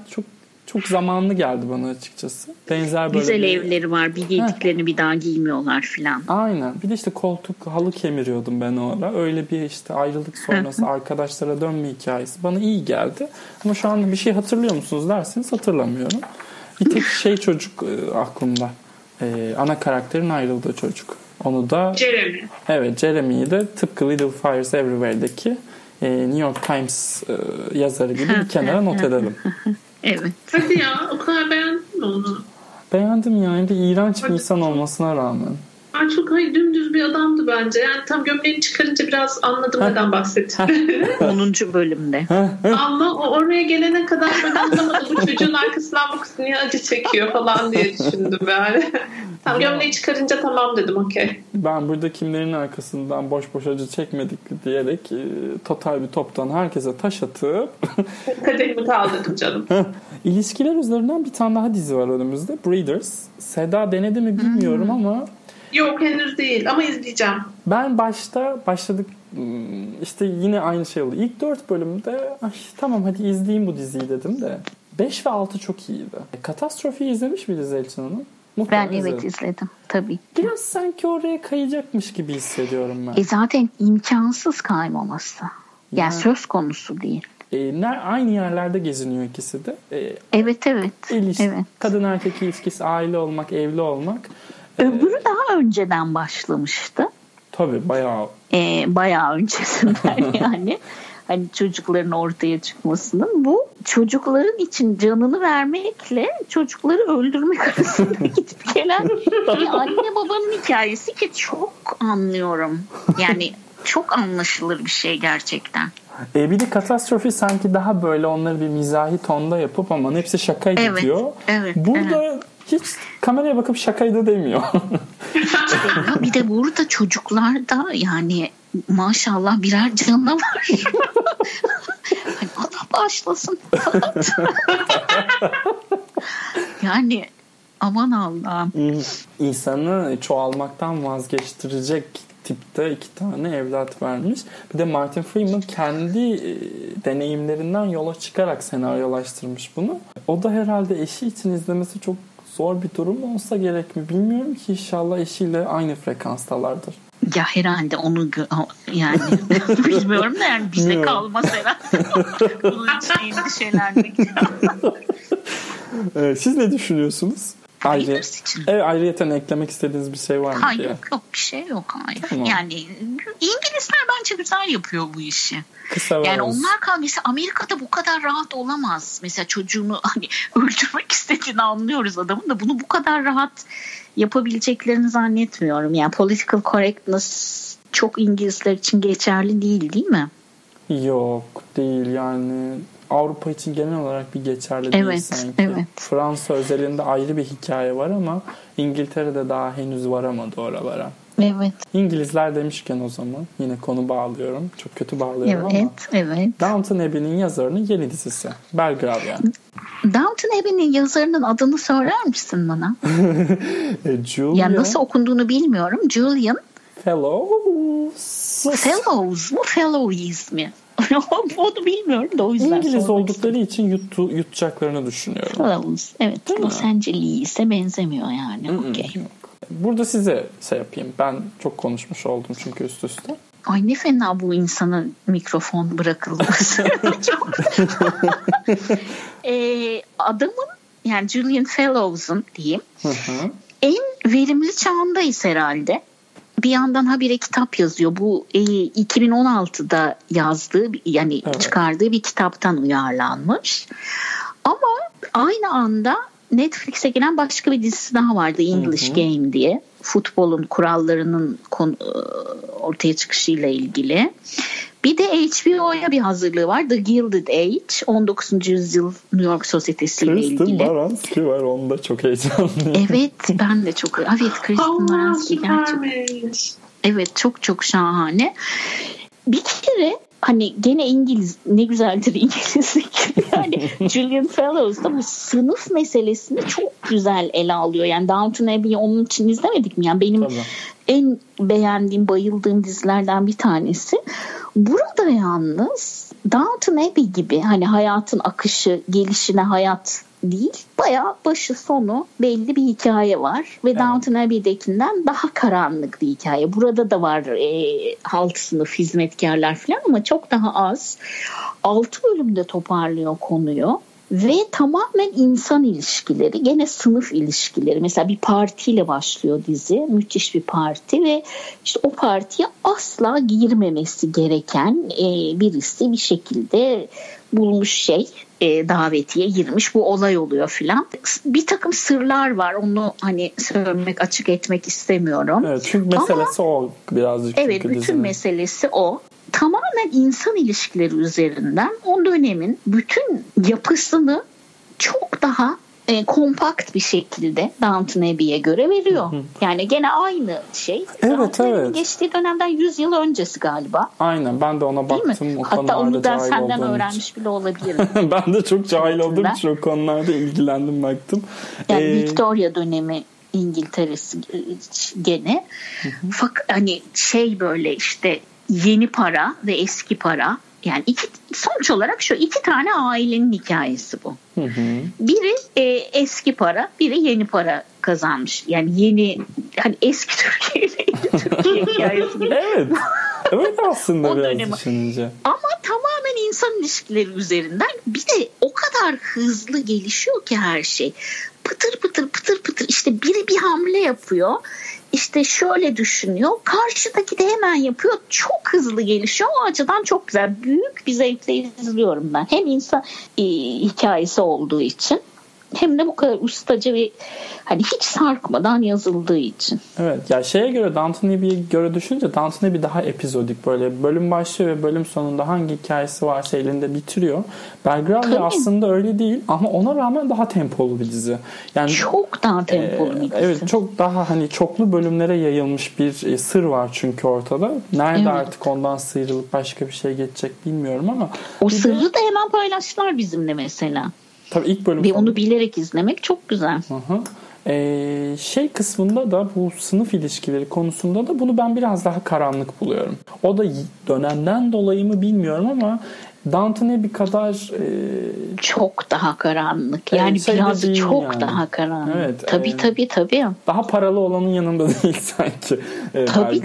çok zamanlı geldi bana açıkçası. Benzer böyle güzel evleri var bir giydiklerini bir daha giymiyorlar filan. Aynen bir de işte koltuk halı kemiriyordum ben o ara öyle bir işte ayrılık sonrası arkadaşlara dönme hikayesi bana iyi geldi ama şu anda bir şey hatırlıyor musunuz derseniz hatırlamıyorum. Bir tek şey çocuk aklımda. Ana karakterin ayrıldığı çocuk. Onu da Jeremy. Evet, Jeremy'yi de tıpkı Little Fires Everywhere'deki New York Times yazarı gibi bir kenara not edelim. Evet. Hadi ya, o kadar beğendin mi onu? Beğendim yani de iğrenç bir insan olmasına rağmen. Ben çok dümdüz bir adamdı bence. Yani tam gömleğini çıkarınca biraz anladım neden bahsettiğini. 10. bölümde. Ama oraya gelene kadar ben anlamadım. Bu çocuğun arkasından bu kız niye acı çekiyor falan diye düşündüm yani. Tam gömleği çıkarınca tamam dedim okey. Ben burada kimlerin arkasından boş boş acı çekmedik diyerek total bir toptan herkese taş atıp kadehimi kaldırdım canım. İlişkiler üzerinden bir tane daha dizi var önümüzde. Breeders. Seda denedi mi bilmiyorum ama yok henüz değil ama izleyeceğim. Ben başladık işte yine aynı şey oldu. İlk 4 bölümde tamam hadi izleyeyim bu diziyi dedim de 5 ve 6 çok iyiydi. Katastrofi'yi izlemiş miydiniz Elçin Hanım? Mutlaka ben evet izledim tabii. Biraz sanki oraya kayacakmış gibi hissediyorum ben. Zaten imkansız kaymaması. Yani söz konusu değil. Aynı yerlerde geziniyor ikisi de. Evet. Evet. Kadın erkek ilişkisi, aile olmak, evli olmak. Öbürü daha önceden başlamıştı. Tabii bayağı öncesinden yani. Hani çocukların ortaya çıkmasının bu çocukların için canını vermekle çocukları öldürmek arasında gidip gelen anne babanın hikayesi ki çok anlıyorum. Yani çok anlaşılır bir şey gerçekten. Bir de katastrofi sanki daha böyle onları bir mizahi tonda yapıp aman hepsi şakaydı evet, diyor. Evet, burada hiç kameraya bakıp şakaydı demiyor. Bir de burada çocuklar da yani maşallah birer canavar. Hani Allah bağışlasın. Yani aman Allah'ım. İnsanı çoğalmaktan vazgeçtirecek tipte 2 tane evlat vermiş. Bir de Martin Freeman kendi deneyimlerinden yola çıkarak senaryolaştırmış bunu. O da herhalde eşi için izlemesi çok zor bir durum olsa gerek mi bilmiyorum ki inşallah eşiyle aynı frekanstalardır. Ya herhalde onu yani bilmiyorum da yani bize kalmaz herhalde. Bunun için endişelenmek. Siz ne düşünüyorsunuz? Ayrıyeten eklemek istediğiniz bir şey var mı? Hayır, yok bir şey yok. Hayır. Tamam. Yani İngilizler bence güzel yapıyor bu işi. Yani onlar kavgası Amerika'da bu kadar rahat olamaz. Mesela çocuğunu hani öldürmek istediğini anlıyoruz adamın da bunu bu kadar rahat yapabileceklerini zannetmiyorum. Yani political correctness çok İngilizler için geçerli değil, değil mi? Yok değil yani. Avrupa için genel olarak bir geçerli değil sanki. Evet. Fransa özelinde ayrı bir hikaye var ama İngiltere'de daha henüz varamadı oralara. Evet. İngilizler demişken o zaman yine konu bağlıyorum. Çok kötü bağlıyorum evet, ama. Evet. Downton Abbey'nin yazarının yeni dizisi. Belgravia. Downton Abbey'nin yazarının adını söyler misin bana? Julia. Ya nasıl okunduğunu bilmiyorum. Julian Fellowes. Bu Fellowes mi? Onu bilmiyorum da o yüzden. İngiliz oldukları için yutacaklarını düşünüyorum. Fellowes. Evet. Sence Lee'se benzemiyor yani. Okey. Burada size şey yapayım. Ben çok konuşmuş oldum çünkü üst üste. Ay ne fena bu insana mikrofon bırakılması. Adamın yani Julian Fellowes'un diyeyim. En verimli çağındayız herhalde. Bir yandan habire kitap yazıyor. Bu 2016'da yazdığı yani çıkardığı bir kitaptan uyarlanmış. Ama aynı anda Netflix'e giren başka bir dizisi daha vardı English Game diye. Futbolun kurallarının ortaya çıkışıyla ilgili. Bir de HBO'ya bir hazırlığı var. The Gilded Age. 19. yüzyıl New York sosyetesiyle ilgili. Kristen Baranski var. Onda çok heyecanlıyım. Evet. Ben de çok. Evet. Kristen Baranski gerçekten. Evet. Çok çok şahane. Bir kere hani gene İngiliz ne güzeldir İngilizlik yani Julian Fellowes da bu sınıf meselesini çok güzel ele alıyor yani Downton Abbey'i onun için izlemedik mi yani benim en beğendiğim bayıldığım dizilerden bir tanesi burada yalnız Downton Abbey gibi hani hayatın akışı gelişine hayat değil bayağı başı sonu belli bir hikaye var ve Downton Abbey'dekinden daha karanlık bir hikaye burada da var halk sınıf hizmetkarlar falan ama çok daha az 6 bölümde toparlıyor konuyu ve tamamen insan ilişkileri gene sınıf ilişkileri mesela bir partiyle başlıyor dizi müthiş bir parti ve işte o partiye asla girmemesi gereken birisi bir şekilde bulmuş davetiye girmiş bu olay oluyor filan. Bir takım sırlar var onu hani söylemek açık etmek istemiyorum. Evet çünkü meselesi ama, o birazcık. Evet bütün dizinin meselesi o. Tamamen insan ilişkileri üzerinden o dönemin bütün yapısını çok daha kompakt bir şekilde Downton Abbey'e göre veriyor. Yani gene aynı şey. Evet, Downton Abbey'in geçtiği dönemden 100 yıl öncesi galiba. Aynen ben de ona baktım. Hatta onu da senden öğrenmiş bile olabilirim. Ben de çok cahil oldum. Çok konularda ilgilendim baktım. Yani Victoria dönemi İngiltere'si gene. Fakat hani şey böyle işte yeni para ve eski para. Yani sonuç olarak şu iki tane ailenin hikayesi bu. Biri eski para, biri yeni para kazanmış. Yani yeni, hani eski Türkiye ile yeni Türkiye hikayesi. Evet, evet aslında biraz düşününce. Ama tamamen insan ilişkileri üzerinden bir de o kadar hızlı gelişiyor ki her şey. Pıtır pıtır işte biri bir hamle yapıyor. İşte şöyle düşünüyor. Karşıdaki de hemen yapıyor. Çok hızlı gelişiyor. O açıdan çok güzel. Büyük bir zevkle izliyorum ben. Hem insan hikayesi olduğu için hem de bu kadar ustaca ve hani hiç sarkmadan yazıldığı için. Evet. Ya şeye göre Downton Abbey'e göre düşünce Downton Abbey daha epizodik böyle. Bölüm başlıyor ve bölüm sonunda hangi hikayesi varsa elinde bitiriyor. Belgravia aslında öyle değil ama ona rağmen daha tempolu bir dizi. Yani çok daha tempolu bir dizi. Evet. Çok daha hani çoklu bölümlere yayılmış bir sır var çünkü ortada. Nerede artık ondan sıyrılıp başka bir şey geçecek bilmiyorum ama. O sırrı da hemen paylaştılar bizimle mesela. Tabii ilk bölüm bir onu bilerek izlemek çok güzel. Şey kısmında da bu sınıf ilişkileri konusunda da bunu ben biraz daha karanlık buluyorum. O da dönemden dolayı mı bilmiyorum ama Downton Abbey kadar çok daha karanlık. Yani biraz çok yani daha karanlık. Evet, tabii. Daha paralı olanın yanında değil sanki. Tabii.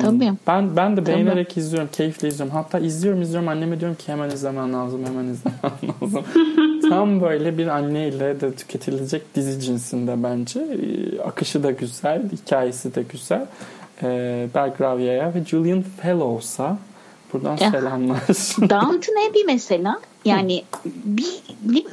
Tabii. Ben de beğenerek izliyorum, keyifle izliyorum. Hatta izliyorum. Anneme diyorum ki hemen izlemen lazım. Tam böyle bir anneyle de tüketilecek dizi cinsinde bence. Akışı da güzel, hikayesi de güzel. Belgravia'ya ve Julian Fellowes'a buradan selamlar. Downton Abbey mesela yani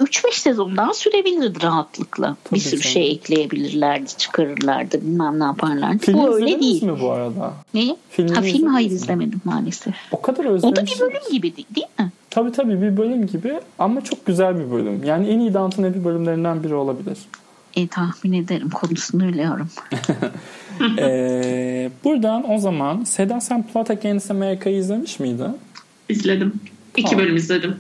3-5 sezondan sürebilirdi rahatlıkla. Tabii bir sürü canım. Şey ekleyebilirlerdi, çıkarırlardı, bilmem ne yaparlardı. Film bu öyle değil. Mi bu arada? Ne? Film hayır izlemedim maalesef. O kadar özlemişim. O da bir bölüm gibi değil mi? Tabii bir bölüm gibi ama çok güzel bir bölüm. Yani en iyi Downton Abbey bölümlerinden biri olabilir. Tahmin ederim, konusunu biliyorum. Buradan o zaman Seda, sen Plot Against America'yı izlemiş miydin? İzledim. İki bölüm izledim.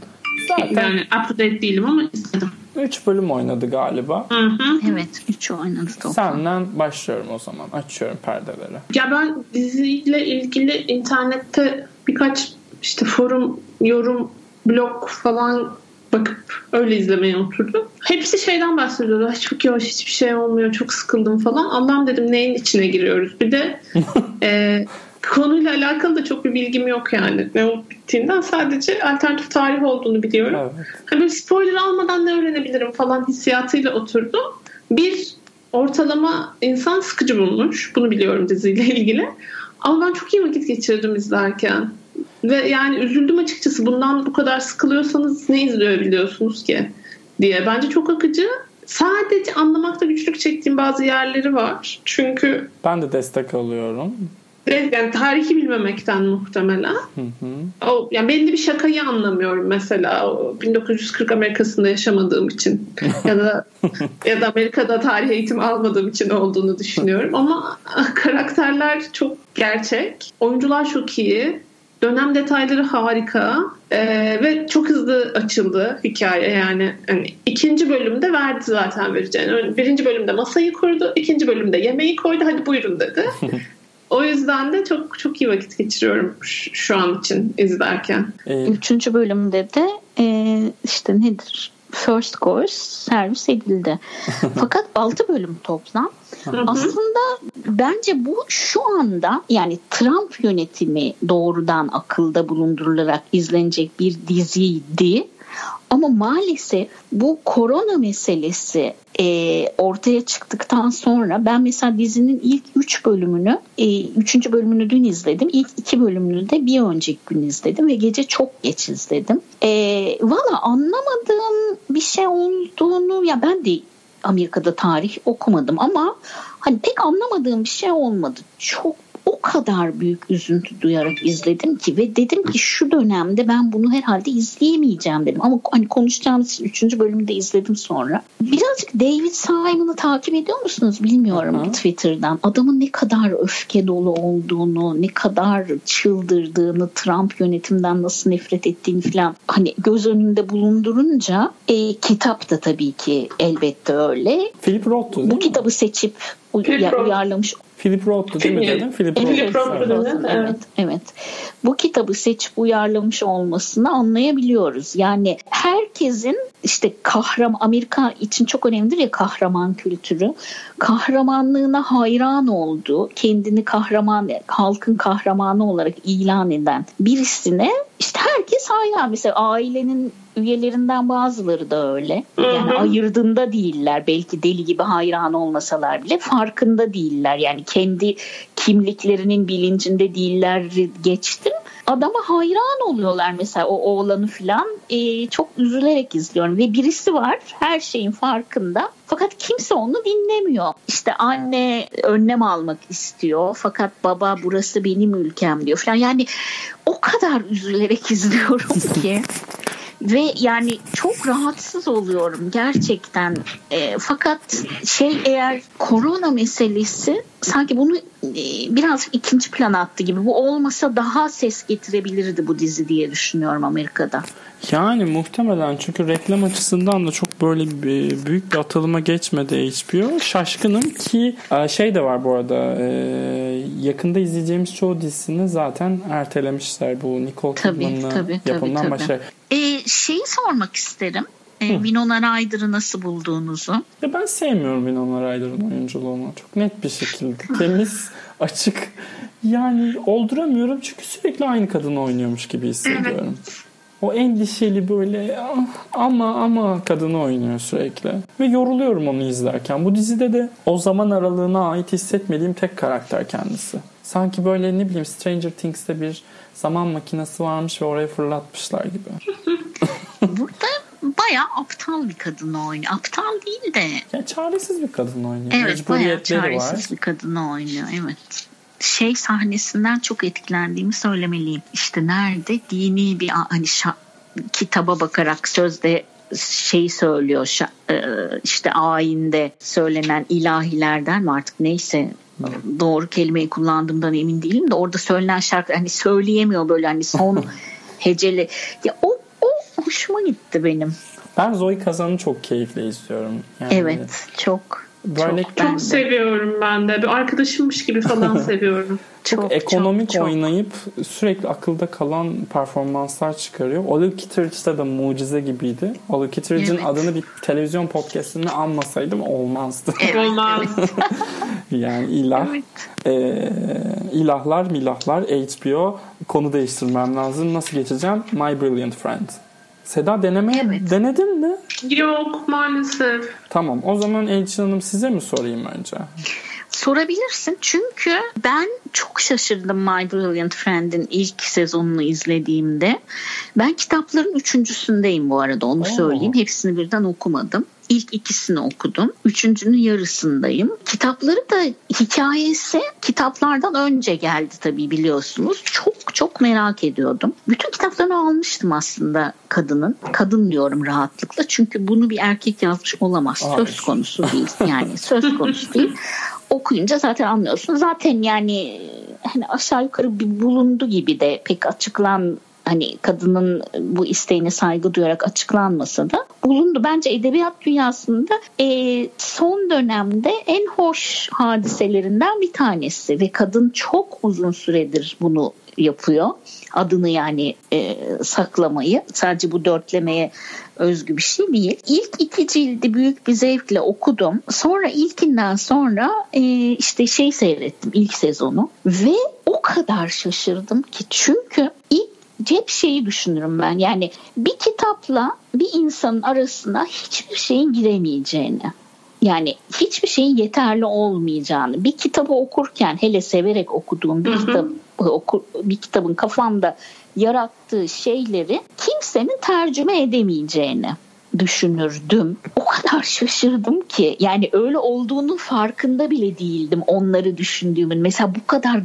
Zaten yani up to date değilim ama izledim. 3 bölüm oynadı galiba. Hı-hı. Evet, 3 oynadı toplam. Senden başlıyorum o zaman. Açıyorum perdeleri. Ya ben diziyle ilgili internette birkaç işte forum, yorum, blog falan bakıp öyle izlemeye oturdum. Hepsi şeyden bahsediyorlar. Çok yavaş, hiçbir şey olmuyor. Çok sıkıldım falan. Allah'ım dedim, neyin içine giriyoruz? Bir de konuyla alakalı da çok bir bilgim yok yani. Ne olup bittiğinden sadece alternatif tarih olduğunu biliyorum. Evet. Hani spoiler almadan ne öğrenebilirim falan hissiyatıyla oturdum. Bir ortalama insan sıkıcı bulmuş. Bunu biliyorum diziyle ilgili. Ama ben çok iyi vakit geçirdim izlerken. Ve yani üzüldüm açıkçası. Bundan bu kadar sıkılıyorsanız ne izleyebiliyorsunuz ki diye. Bence çok akıcı. Sadece anlamakta güçlük çektiğim bazı yerleri var. Çünkü ben de destek alıyorum. Yani tarihi bilmemekten muhtemelen. Hı. O, yani belli bir şakayı anlamıyorum mesela. 1940 Amerika'sında yaşamadığım için ya da Amerika'da tarih eğitimi almadığım için olduğunu düşünüyorum. Ama karakterler çok gerçek. Oyuncular çok iyi. Dönem detayları harika ve çok hızlı açıldı hikaye yani. Yani ikinci bölümde verdi zaten vereceğini. Birinci bölümde masayı kurdu, ikinci bölümde yemeği koydu, hadi buyurun dedi. O yüzden de çok çok iyi vakit geçiriyorum şu an için izlerken. Üçüncü bölümde de işte nedir? First course servis edildi. Fakat 6 bölüm toplam. Aslında bence bu şu anda yani Trump yönetimi doğrudan akılda bulundurularak izlenecek bir diziydi. Ama maalesef bu korona meselesi ortaya çıktıktan sonra ben mesela dizinin ilk 3 bölümünü 3. bölümünü dün izledim. İlk 2 bölümünü de bir önceki gün izledim ve gece çok geç izledim. Valla anlamadığım bir şey olduğunu ya ben de Amerika'da tarih okumadım ama hani pek anlamadığım bir şey olmadı. Çok o kadar büyük üzüntü duyarak izledim ki ve dedim ki şu dönemde ben bunu herhalde izleyemeyeceğim dedim. Ama hani konuşacağımız 3. bölümde izledim sonra. Birazcık David Simon'ı takip ediyor musunuz bilmiyorum Twitter'dan. Adamın ne kadar öfke dolu olduğunu, ne kadar çıldırdığını, Trump yönetimden nasıl nefret ettiğini falan hani göz önünde bulundurunca kitap da tabii ki elbette öyle. Philip Roth'tu değil mi? Bu kitabı seçip uyarlamış. Philip Roth'tu değil mi dedim? Evet. Bu kitabı seçip uyarlamış olmasını anlayabiliyoruz. Yani herkesin işte Amerika için çok önemlidir ya kahraman kültürü. Kahramanlığına hayran olduğu, kendini halkın kahramanı olarak ilan eden birisine işte herkes hayran. Mesela ailenin üyelerinden bazıları da öyle. Yani ayırdığında değiller. Belki deli gibi hayran olmasalar bile farkında değiller. Yani kendi kimliklerinin bilincinde değiller geçtim. Adama hayran oluyorlar mesela o oğlanı falan. Çok üzülerek izliyorum. Ve birisi var her şeyin farkında. Fakat kimse onu dinlemiyor. İşte anne önlem almak istiyor. Fakat baba burası benim ülkem diyor falan. Yani o kadar üzülerek izliyorum ki. Ve yani çok rahatsız oluyorum gerçekten. Fakat eğer korona meselesi sanki bunu biraz ikinci plana attı gibi. Bu olmasa daha ses getirebilirdi bu dizi diye düşünüyorum Amerika'da. Yani muhtemelen çünkü reklam açısından da çok böyle bir, büyük bir atılıma geçmedi HBO. Şaşkınım ki şey de var bu arada yakında izleyeceğimiz çoğu dizisini zaten ertelemişler bu Nicole Kidman'ın yapımından başka. Şeyi sormak isterim. Winona Ryder'ı nasıl bulduğunuzu? Ya ben sevmiyorum Winona Ryder'ın oyunculuğunu. Çok net bir şekilde. Temiz, açık. Yani olduramıyorum çünkü sürekli aynı kadını oynuyormuş gibi hissediyorum. Evet. O endişeli böyle ama kadını oynuyor sürekli. Ve yoruluyorum onu izlerken. Bu dizide de o zaman aralığına ait hissetmediğim tek karakter kendisi. Sanki böyle ne bileyim Stranger Things'te bir zaman makinesi varmış ve oraya fırlatmışlar gibi. Burada bayağı aptal bir kadın oynuyor. Aptal değil de. Yani çaresiz bir kadın oynuyor. Evet, bayağı çaresiz bir kadın oynuyor. Evet. Şey sahnesinden çok etkilendiğimi söylemeliyim. İşte nerede dini bir hani kitaba bakarak sözde şey söylüyor işte ayinde söylenen ilahilerden mi artık neyse doğru kelimeyi kullandığımdan emin değilim de orada söylenen şarkı hani söyleyemiyor böyle hani son heceli ya o hoşuma gitti benim. Ben Zoe Kazan'ı çok keyifle izliyorum. Yani evet çok. Böyle çok seviyorum ben de. Bir arkadaşımmış gibi falan seviyorum. Çok ekonomik çok oynayıp sürekli akılda kalan performanslar çıkarıyor. Olu Kitteridge'de de mucize gibiydi. Olu Kitteridge'in evet. adını bir televizyon podcast'inde anmasaydım olmazdı. Olmaz. Evet. Yani ilah. Evet. İlahlar, milahlar, HBO. Konu değiştirmem lazım. Nasıl geçeceğim? My Brilliant Friend. Seda denedin mi? Yok maalesef. Tamam o zaman Elçin Hanım size mi sorayım önce? Sorabilirsin çünkü ben çok şaşırdım My Brilliant Friend'in ilk sezonunu izlediğimde. Ben kitapların 3.'sündeyim bu arada onu söyleyeyim. Hepsini birden okumadım. İlk 2'sini okudum. 3.'nün yarısındayım. Kitapları da hikayesi kitaplardan önce geldi tabii biliyorsunuz. Çok çok merak ediyordum. Bütün kitaplarını almıştım aslında kadının. Kadın diyorum rahatlıkla. Çünkü bunu bir erkek yazmış olamaz. Ay. Söz konusu değil. Yani söz konusu değil. Okuyunca zaten anlıyorsunuz. Zaten yani hani aşağı yukarı bir bulundu gibi de pek açıklan hani kadının bu isteğine saygı duyarak açıklanmasa da bulundu. Bence edebiyat dünyasında son dönemde en hoş hadiselerinden bir tanesi ve kadın çok uzun süredir bunu yapıyor. Adını yani saklamayı sadece bu dörtlemeye özgü bir şey değil. İlk 2 cildi büyük bir zevkle okudum. Sonra ilkinden sonra işte şey seyrettim ilk sezonu ve o kadar şaşırdım ki çünkü ilk hep şeyi düşünürüm ben yani bir kitapla bir insanın arasına hiçbir şeyin giremeyeceğini yani hiçbir şeyin yeterli olmayacağını bir kitabı okurken hele severek okuduğum bir, bir kitabın kafamda yarattığı şeyleri kimsenin tercüme edemeyeceğini düşünürdüm. O kadar şaşırdım ki yani öyle olduğunun farkında bile değildim onları düşündüğümün. Mesela bu kadar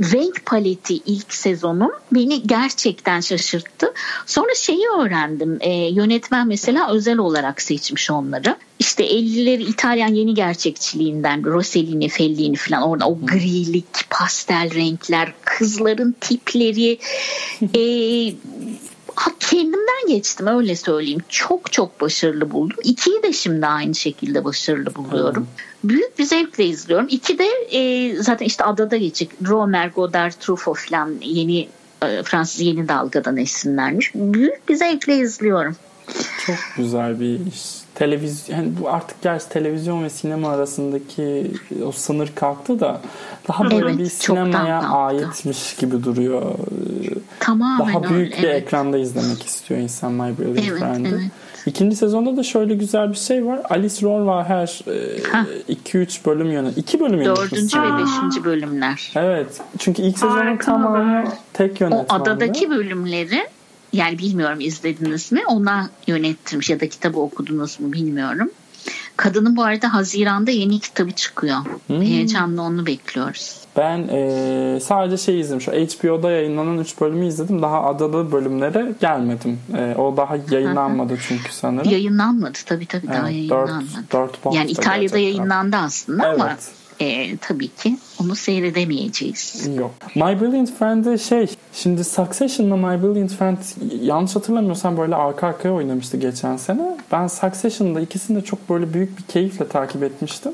renk paleti ilk sezonum beni gerçekten şaşırttı. Sonra şeyi öğrendim. Yönetmen mesela özel olarak seçmiş onları. İşte 50'leri İtalyan yeni gerçekçiliğinden Rossellini, Fellini falan orada o grilik, pastel renkler, kızların tipleri kendimden geçtim öyle söyleyeyim. Çok çok başarılı buldum. 2'yi de şimdi aynı şekilde başarılı buluyorum. Büyük bir zevkle izliyorum. 2 de zaten işte adada geçecek. Romer, Godard, Truffaut falan yeni Fransız yeni dalgadan esinlenmiş. Büyük bir zevkle izliyorum. Çok güzel bir iş. Televizyon, yani bu artık gerçi televizyon ve sinema arasındaki o sınır kalktı da daha böyle bir sinemaya aitmiş gibi duruyor. Tamamen daha büyük öyle, bir ekranda izlemek istiyor insan My Brilliant Friend'i. Evet. İkinci sezonda da şöyle güzel bir şey var. Alice Rohrwacher 2-3 bölüm yönetmiş. 2 bölüm yönetmiş. 4. ve 5. bölümler. Evet. Çünkü ilk sezonun tamamı tek yönetmendi. O adadaki bölümleri yani bilmiyorum izlediniz mi ona yönettirmiş ya da kitabı okudunuz mu bilmiyorum. Kadının bu arada Haziran'da yeni kitabı çıkıyor. Heyecanla onu bekliyoruz. Ben sadece şey izledim. Şu HBO'da yayınlanan 3 bölümü izledim. Daha adalı bölümlere gelmedim. O daha yayınlanmadı çünkü sanırım. Yayınlanmadı tabii evet, daha yayınlanmadı. 4 yani İtalya'da gerçekten yayınlandı aslında evet. Ama tabii ki onu seyredemeyeceğiz. Yok. My Brilliant Friend'de şimdi Succession'la My Brilliant Friend yanlış hatırlamıyorsam böyle arka arkaya oynamıştı geçen sene. Ben Succession'da ikisini de çok böyle büyük bir keyifle takip etmiştim.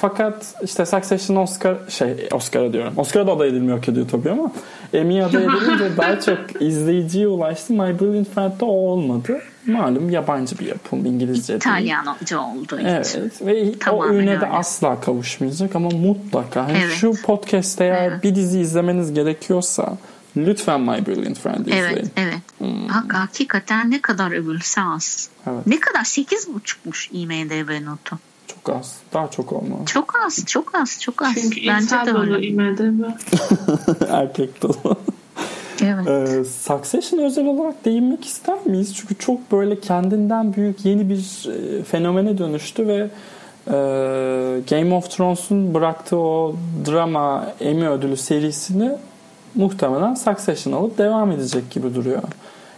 Fakat işte Succession Oscar'a aday edilmiyor hak ediyor tabii ama Emmy'ye aday edilince daha çok izleyiciye ulaştı. My Brilliant Friend'de o olmadı. Malum yabancı bir yapım İngilizce İtalyanca olduğu için. Evet ve tamamen o ünede asla kavuşmayacak ama mutlaka şu podcast'te eğer bir dizi izlemeniz gerekiyorsa lütfen My Brilliant Friend'i izleyin. Evet. Hakikaten ne kadar övülse az. Evet. Ne kadar 8.5'muş IMDb notu. az. Daha çok olmalı. Çok az. Çünkü insan dolu IMDb. Erkek dolu. Evet. Succession özel olarak değinmek ister miyiz? Çünkü çok böyle kendinden büyük yeni bir fenomene dönüştü ve Game of Thrones'un bıraktığı o drama Emmy ödülü serisini muhtemelen Succession alıp devam edecek gibi duruyor.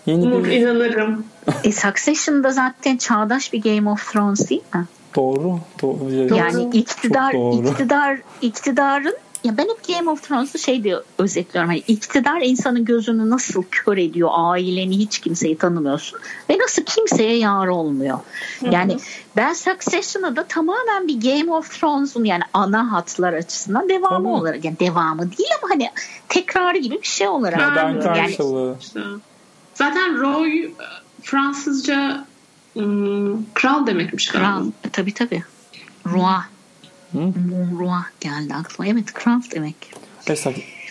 İnanırım. Succession'da zaten çağdaş bir Game of Thrones değil mi? Doğru. Yani iktidarın ya ben hep Game of Thrones'u şey diye özetliyorum. Hani iktidar insanın gözünü nasıl kör ediyor, aileni, hiç kimseyi tanımıyorsun ve nasıl kimseye yar olmuyor. Yani ben Succession'a da tamamen bir Game of Thrones'un yani ana hatlar açısından devamı olarak, yani devamı değil ama hani tekrarı gibi bir şey olarak. Yani, zaten Roy Fransızca kral demekmiş. Kral. Tabii. Roi. Roi geldi aklıma. Evet, kral demek.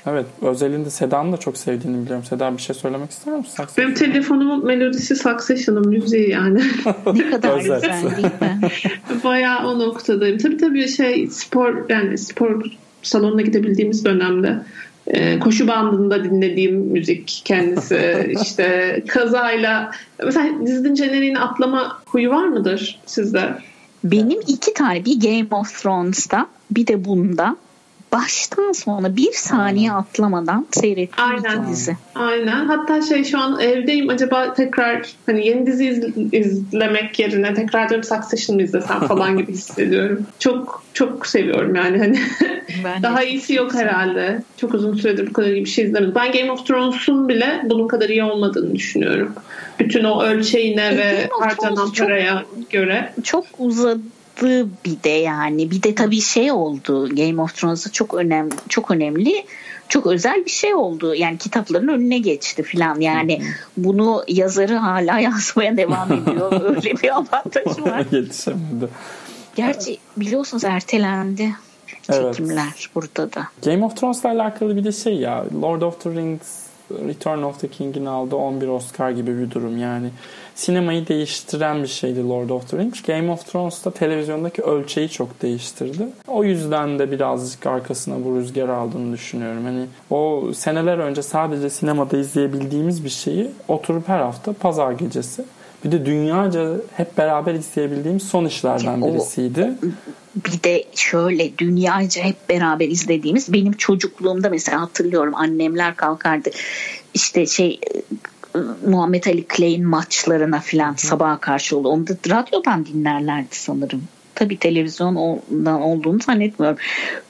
Evet, özelinde Seda'nın da çok sevdiğini biliyorum. Seda, bir şey söylemek ister misin? Succession. Benim telefonumun melodisi Succession'ın müziği yani. Ne kadar güzel değil mi? Bayağı o noktadayım. Tabii spor salonuna gidebildiğimiz dönemde koşu bandında dinlediğim müzik kendisi. İşte kazayla mesela dizinin jeneriğini atlama huyu var mıdır sizde? Benim 2 tane, bir Game of Thrones'ta bir de bunda baştan sona 1 saniye atlamadan seyrettiğim bir dizi. Aynen. Hatta şu an evdeyim, acaba tekrar hani yeni dizi izlemek yerine tekrar dönüp Succession mı izlesem falan gibi hissediyorum. Çok çok seviyorum yani hani. Daha iyisi yok herhalde. Çok uzun süredir bu kadar iyi bir şey izlemedim. Ben Game of Thrones'un bile bunun kadar iyi olmadığını düşünüyorum. Bütün o ölçeğine ve harcanan paraya göre. Çok uzadı. Bir de yani bir de tabii oldu, Game of Thrones'a çok önemli çok özel bir şey oldu yani, kitapların önüne geçti filan yani bunu yazarı hala yazmaya devam ediyor öyle bir avantajı var. Gerçi biliyorsunuz ertelendi çekimler burada da. Game of Thrones'la alakalı bir de Lord of the Rings Return of the King'in aldığı 11 Oscar gibi bir durum yani. Sinemayı değiştiren bir şeydi Lord of the Rings. Game of Thrones da televizyondaki ölçeği çok değiştirdi. O yüzden de birazcık arkasına bu rüzgar aldığını düşünüyorum. Hani o seneler önce sadece sinemada izleyebildiğimiz bir şeyi oturup her hafta pazar gecesi, bir de dünyaca hep beraber izleyebildiğim son işlerden birisiydi. Bir de dünyaca hep beraber izlediğimiz, benim çocukluğumda mesela hatırlıyorum annemler kalkardı işte Muhammed Ali Clay'in maçlarına filan sabaha karşı oldu. Onu da radyodan dinlerlerdi sanırım. Tabii televizyondan olduğunu zannetmiyorum.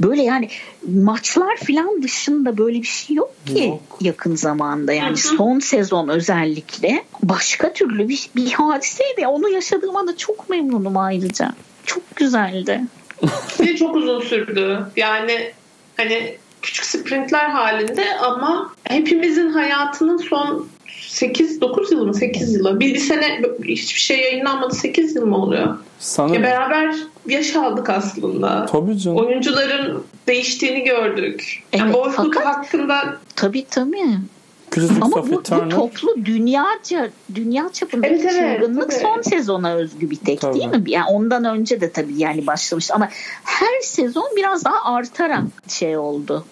Böyle yani maçlar filan dışında böyle bir şey yok ki yakın zamanda. Yani son sezon özellikle başka türlü bir hadiseydi. Onu yaşadığıma da çok memnunum ayrıca. Çok güzeldi. Ve çok uzun sürdü. Yani hani küçük sprintler halinde ama hepimizin hayatının son 8-9 yıl mı? 8 yılı. Bir sene hiçbir şey yayınlanmadı. 8 yıl mı oluyor? Sanırım. Beraber yaş aldık aslında. Tabii canım. Oyuncuların değiştiğini gördük. Evet, yani boşluk hakkında. Tabii. Ama bu toplu dünya çapında çılgınlık son sezona özgü bir tek değil mi? Yani ondan önce de tabii yani başlamıştı ama her sezon biraz daha artarak oldu.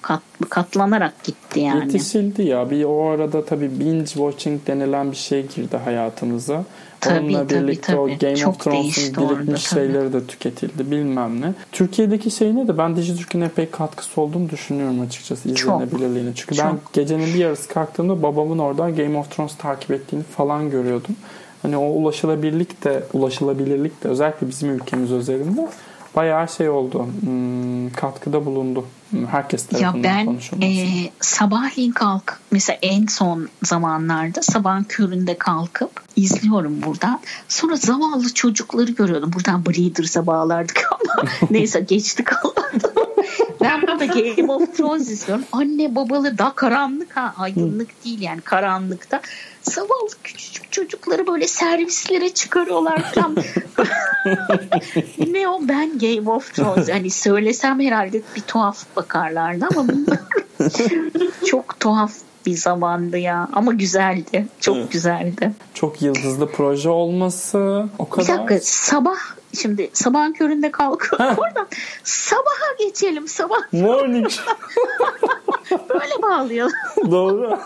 Katlanarak gitti yani. Yetişildi ya. Bir o arada tabii binge watching denilen bir şey girdi hayatımıza. Onunla birlikte o Game çok of Thrones'un birikmiş şeyleri de tüketildi bilmem ne. Türkiye'deki şeyine de ben Dijitürk'ün epey katkısı olduğunu düşünüyorum açıkçası, izlenebilirliğine. Çünkü ben gecenin bir yarısı kalktığımda babamın oradan Game of Thrones takip ettiğini falan görüyordum. Hani o ulaşılabilirlik de özellikle bizim ülkemiz özelinde bayağı oldu. Katkıda bulundu. Herkes tarafından konuşulması. Ben sabahleyin kalkıp mesela en son zamanlarda sabahın köründe kalkıp izliyorum buradan. Sonra zavallı çocukları görüyordum. Buradan Breeders'a bağlardık ama neyse geçti kalmadı. Ben burada Game of Thrones izliyorum. Anne babalı daha karanlık aydınlık değil yani karanlıkta. Zavallı küçük çocukları böyle servislere çıkarıyorlar falan. Ne o, ben Game of Thrones. Hani söylesem herhalde bir tuhaf bakarlardı ama çok tuhaf bir zamandı ya. Ama güzeldi. Çok güzeldi. Çok yıldızlı proje olması. O kadar. Bir dakika, şimdi sabahın köründe kalkıyorum oradan. Sabaha geçelim. Sabah. Morning. Böyle bağlıyor. Doğru.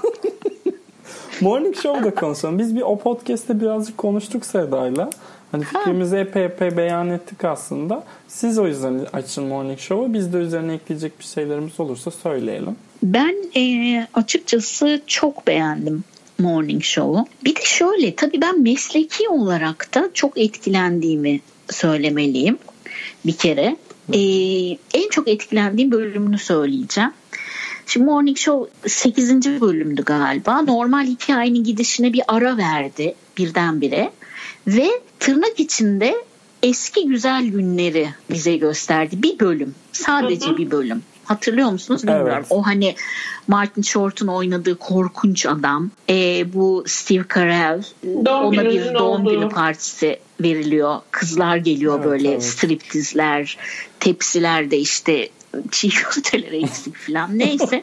Morning Show'da konuşalım. Biz o podcast'te birazcık konuştuk Seda'yla. Hani fikrimizi epey beyan ettik aslında. Siz o yüzden açın Morning Show'u. Biz de üzerine ekleyecek bir şeylerimiz olursa söyleyelim. Ben açıkçası çok beğendim Morning Show'u. Bir de şöyle, tabii ben mesleki olarak da çok etkilendiğimi söylemeliyim bir kere. En çok etkilendiğim bölümünü söyleyeceğim. Şimdi Morning Show 8. bölümdü galiba. Normal hikayenin gidişine bir ara verdi birdenbire. Ve tırnak içinde eski güzel günleri bize gösterdi. Bir bölüm. Sadece bir bölüm. Hatırlıyor musunuz bilmiyorum. Evet. O hani Martin Short'un oynadığı korkunç adam. Bu Steve Carell. Ona bir doğum günü partisi veriliyor. Kızlar geliyor, evet, böyle striptizler, tepsiler de işte çiğ köfteleri eksik falan. Neyse.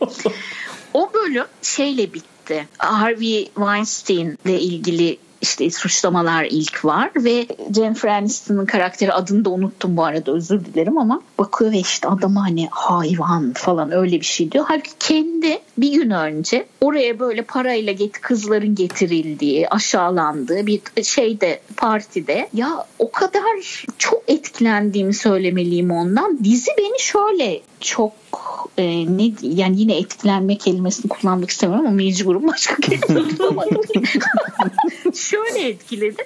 O bölüm şeyle bitti. Harvey Weinstein'le ilgili İşte suçlamalar ilk var ve Jennifer Aniston'un karakteri, adını da unuttum bu arada, özür dilerim, ama bakıyor ve işte adama hani hayvan falan öyle bir şey diyor. Halbuki kendi bir gün önce oraya böyle parayla kızların getirildiği, aşağılandığı bir şeyde, partide, ya o kadar çok etkilendiğimi söylemeliyim ondan. Dizi beni şöyle çok yani yine etkilenme kelimesini kullanmak istemiyorum ama mecburum, başka kelime bulamadım. Şöyle etkiledi.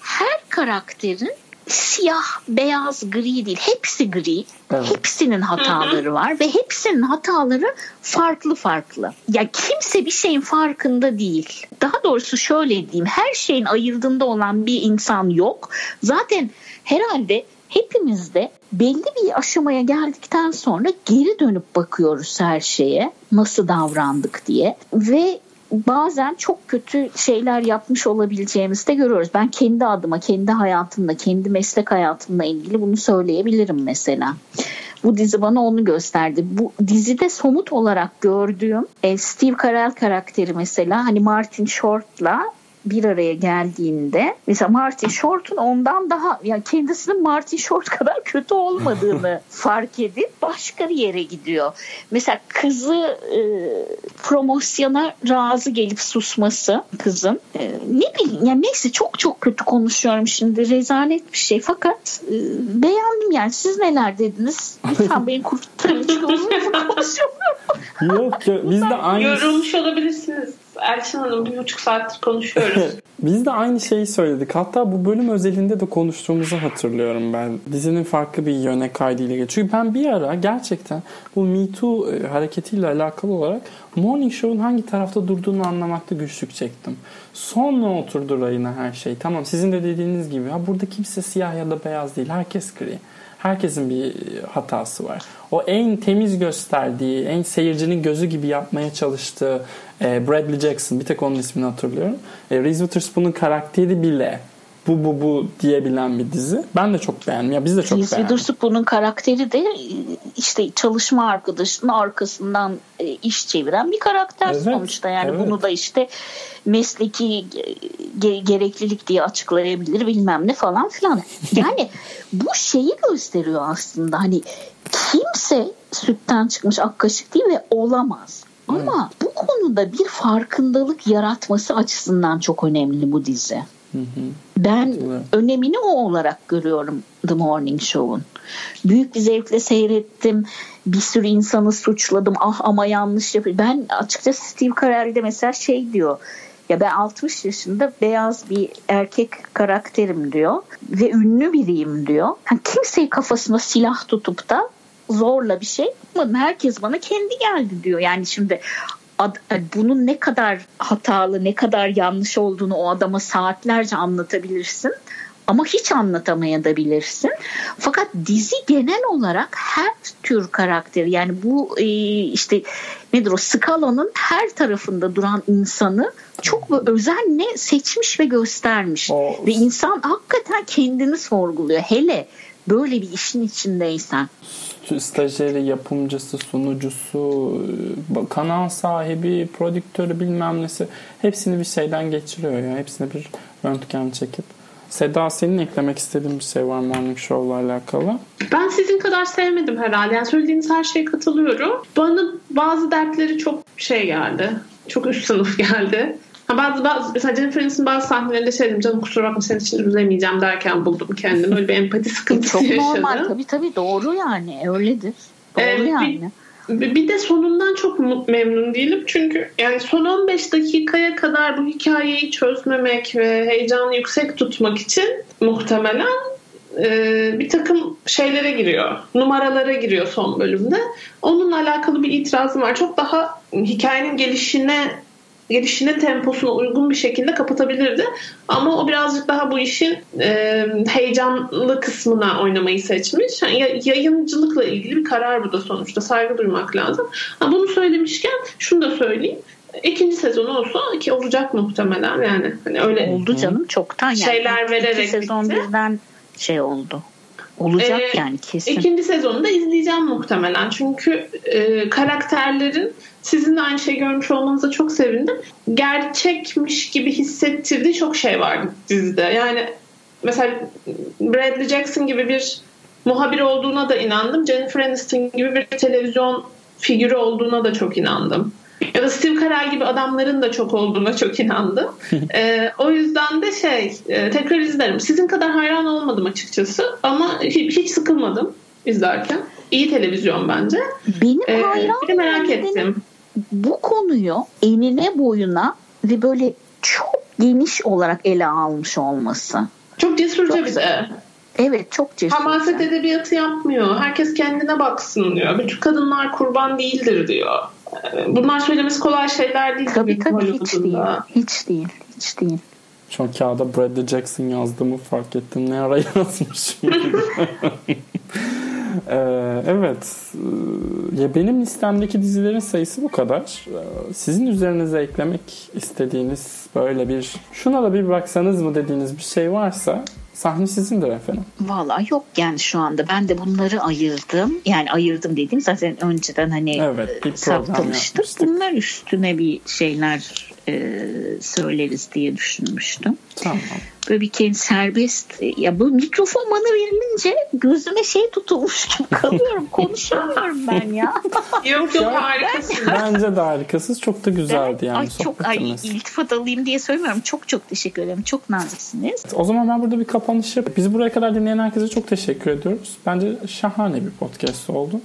Her karakterin siyah, beyaz, gri değil. Hepsi gri. Evet. Hepsinin hataları var ve hepsinin hataları farklı. Ya kimse bir şeyin farkında değil. Daha doğrusu şöyle diyeyim. Her şeyin ayırdığında olan bir insan yok. Zaten herhalde hepimiz de belli bir aşamaya geldikten sonra geri dönüp bakıyoruz her şeye, nasıl davrandık diye, ve bazen çok kötü şeyler yapmış olabileceğimizi de görüyoruz. Ben kendi adıma, kendi hayatımla, kendi meslek hayatımla ilgili bunu söyleyebilirim mesela. Bu dizi bana onu gösterdi. Bu dizide somut olarak gördüğüm Steve Carell karakteri mesela, hani Martin Short'la bir araya geldiğinde mesela Martin Short'un ondan daha, yani kendisinin Martin Short kadar kötü olmadığını fark edip başka bir yere gidiyor. Mesela kızı promosyona razı gelip susması kızın. Ne bileyim yani, neyse, çok kötü konuşuyorum şimdi, rezalet bir şey, fakat beğendim yani. Siz neler dediniz? Lütfen beni kurtarın çünkü uzun konuşuyorum. Yok ya, biz de aynı. Yorulmuş olabilirsiniz. Elçin Hanım, 1,5 saattir konuşuyoruz. Biz de aynı şeyi söyledik. Hatta bu bölüm özelinde de konuştuğumuzu hatırlıyorum ben. Dizinin farklı bir yöne kaydıyla geçiyor. Çünkü ben bir ara gerçekten bu Me Too hareketiyle alakalı olarak Morning Show'un hangi tarafta durduğunu anlamakta güçlük çektim. Sonra oturdu rayına her şey. Tamam, sizin de dediğiniz gibi ya, burada kimse siyah ya da beyaz değil. Herkes gri. Herkesin bir hatası var. O en temiz gösterdiği, en seyircinin gözü gibi yapmaya çalıştığı Bradley Jackson, bir tek onun ismini hatırlıyorum. Reese Witherspoon'un karakteri bile bu diyebilen bir dizi. Ben de çok beğendim. Ya biz de çok beğendik. Reese Witherspoon'un karakteri de işte çalışma arkadaşının arkasından iş çeviren bir karakter, evet, sonuçta. Yani evet, bunu da işte mesleki gereklilik diye açıklayabilir, bilmem ne falan filan. Yani bu şeyi gösteriyor aslında. Hani kimse sütten çıkmış ak kaşık değil ve olamaz. Ama bu konuda bir farkındalık yaratması açısından çok önemli bu dizi. Ben önemini o olarak görüyorum The Morning Show'un. Büyük bir zevkle seyrettim. Bir sürü insanı suçladım. Ah ama yanlış yapıyor. Ben açıkçası Steve Carell'de mesela şey diyor. Ya ben 60 yaşında beyaz bir erkek karakterim diyor. Ve ünlü biriyim diyor. Yani kimseyi kafasına silah tutup da zorla bir şey yapmadım. Herkes bana kendi geldi diyor. Yani şimdi bunun ne kadar hatalı, ne kadar yanlış olduğunu o adama saatlerce anlatabilirsin ama hiç anlatamayabilirsin. Fakat dizi genel olarak her tür karakteri, yani bu işte nedir o skalanın her tarafında duran insanı çok özenle seçmiş ve göstermiş. Of. Ve insan hakikaten kendini sorguluyor. Hele böyle bir işin içindeysen. stajyeri, yapımcısı, sunucusu, kanal sahibi, prodüktörü, bilmem nesi, hepsini bir şeyden geçiriyor ya. Hepsini bir röntgen çekip. Seda, senin eklemek istediğin bir şey var Morning Show'la alakalı? Ben sizin kadar sevmedim herhalde. Yani söylediğiniz her şeye katılıyorum. Bana bazı dertleri çok şey geldi. Çok üst sınıf geldi. Bazı mesela Jennifer'ın bazı sahnelerinde şey dedim, canım kusura bakma senin için üzemeyeceğim derken buldum kendimi. Öyle bir empati sıkıntısı çok yaşadım. Çok normal, tabii doğru yani, öyledir. Doğru yani. Bir de sonundan çok memnun değilim. Çünkü yani son 15 dakikaya kadar bu hikayeyi çözmemek ve heyecanı yüksek tutmak için muhtemelen bir takım şeylere giriyor. Numaralara giriyor son bölümde. Onunla alakalı bir itirazım var. Çok daha hikayenin gelişine temposuna uygun bir şekilde kapatabilirdi. Ama o birazcık daha bu işin heyecanlı kısmına oynamayı seçmiş. Yani yayıncılıkla ilgili bir karar bu da sonuçta. Saygı duymak lazım. Ha, bunu söylemişken şunu da söyleyeyim. 2. sezon olsa ki olacak muhtemelen yani. Hani öyle oldu canım çoktan yani. Şeyler vererek 2. sezon bitti. Birden şey oldu. Olacak yani kesin. 2. sezonu da izleyeceğim muhtemelen. Çünkü karakterlerin sizin de aynı şeyi görmüş olmanıza çok sevindim. Gerçekmiş gibi hissettirdiği çok şey vardı dizide. Yani mesela Bradley Jackson gibi bir muhabir olduğuna da inandım. Jennifer Aniston gibi bir televizyon figürü olduğuna da çok inandım. Ya da Steve Carell gibi adamların da çok olduğuna çok inandım. O yüzden de tekrar izlerim. Sizin kadar hayran olmadım açıkçası ama hiç sıkılmadım izlerken. İyi televizyon bence. Benim hayran merak ettim. Bu konuyu enine boyuna ve böyle çok geniş olarak ele almış olması. Çok cesurca çok, bir de. Evet, çok cesurca. Hamaset edebiyatı yapmıyor. Herkes kendine baksın diyor. Bütün kadınlar kurban değildir diyor. Bunlar söylemesi kolay şeyler değil. Tabii hiç değil. Şu kağıda Bradley Jackson yazdığımı fark ettim. Ne ara yazmışım. Evet. Ya benim listemdeki dizilerin sayısı bu kadar. Sizin üzerinize eklemek istediğiniz böyle bir şuna da bir baksanız mı dediğiniz bir şey varsa sahne sizindir efendim. Vallahi yok yani şu anda ben de bunları ayırdım. Yani ayırdım dediğim zaten önceden hani evet, saptamıştık. Bunlar üstüne bir şeyler söyleriz diye düşünmüştüm. Tamam. Böyle bir kendi serbest ya bu mikrofon bana verilince gözüme şey tutulmuş gibi kalıyorum. Konuşamıyorum ben ya. Yok harikasın. Bence de harikasız. Çok da güzeldi yani. Ay, çok iltifat alayım diye söylemiyorum. Çok teşekkür ederim. Çok naziksiniz. O zaman ben burada bir kapanış yapayım. Bizi buraya kadar dinleyen herkese çok teşekkür ediyoruz. Bence şahane bir podcast oldu.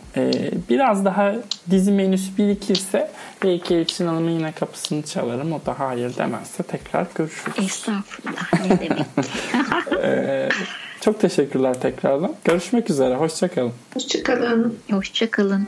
Biraz daha dizi menüsü birikirse belki Elçin Hanım'ın yine kapısını çalarım. O da hayır demezse tekrar görüşürüz. Estağfurullah. Ne demek. Çok teşekkürler tekrardan. Görüşmek üzere. Hoşçakalın. Hoşçakalın.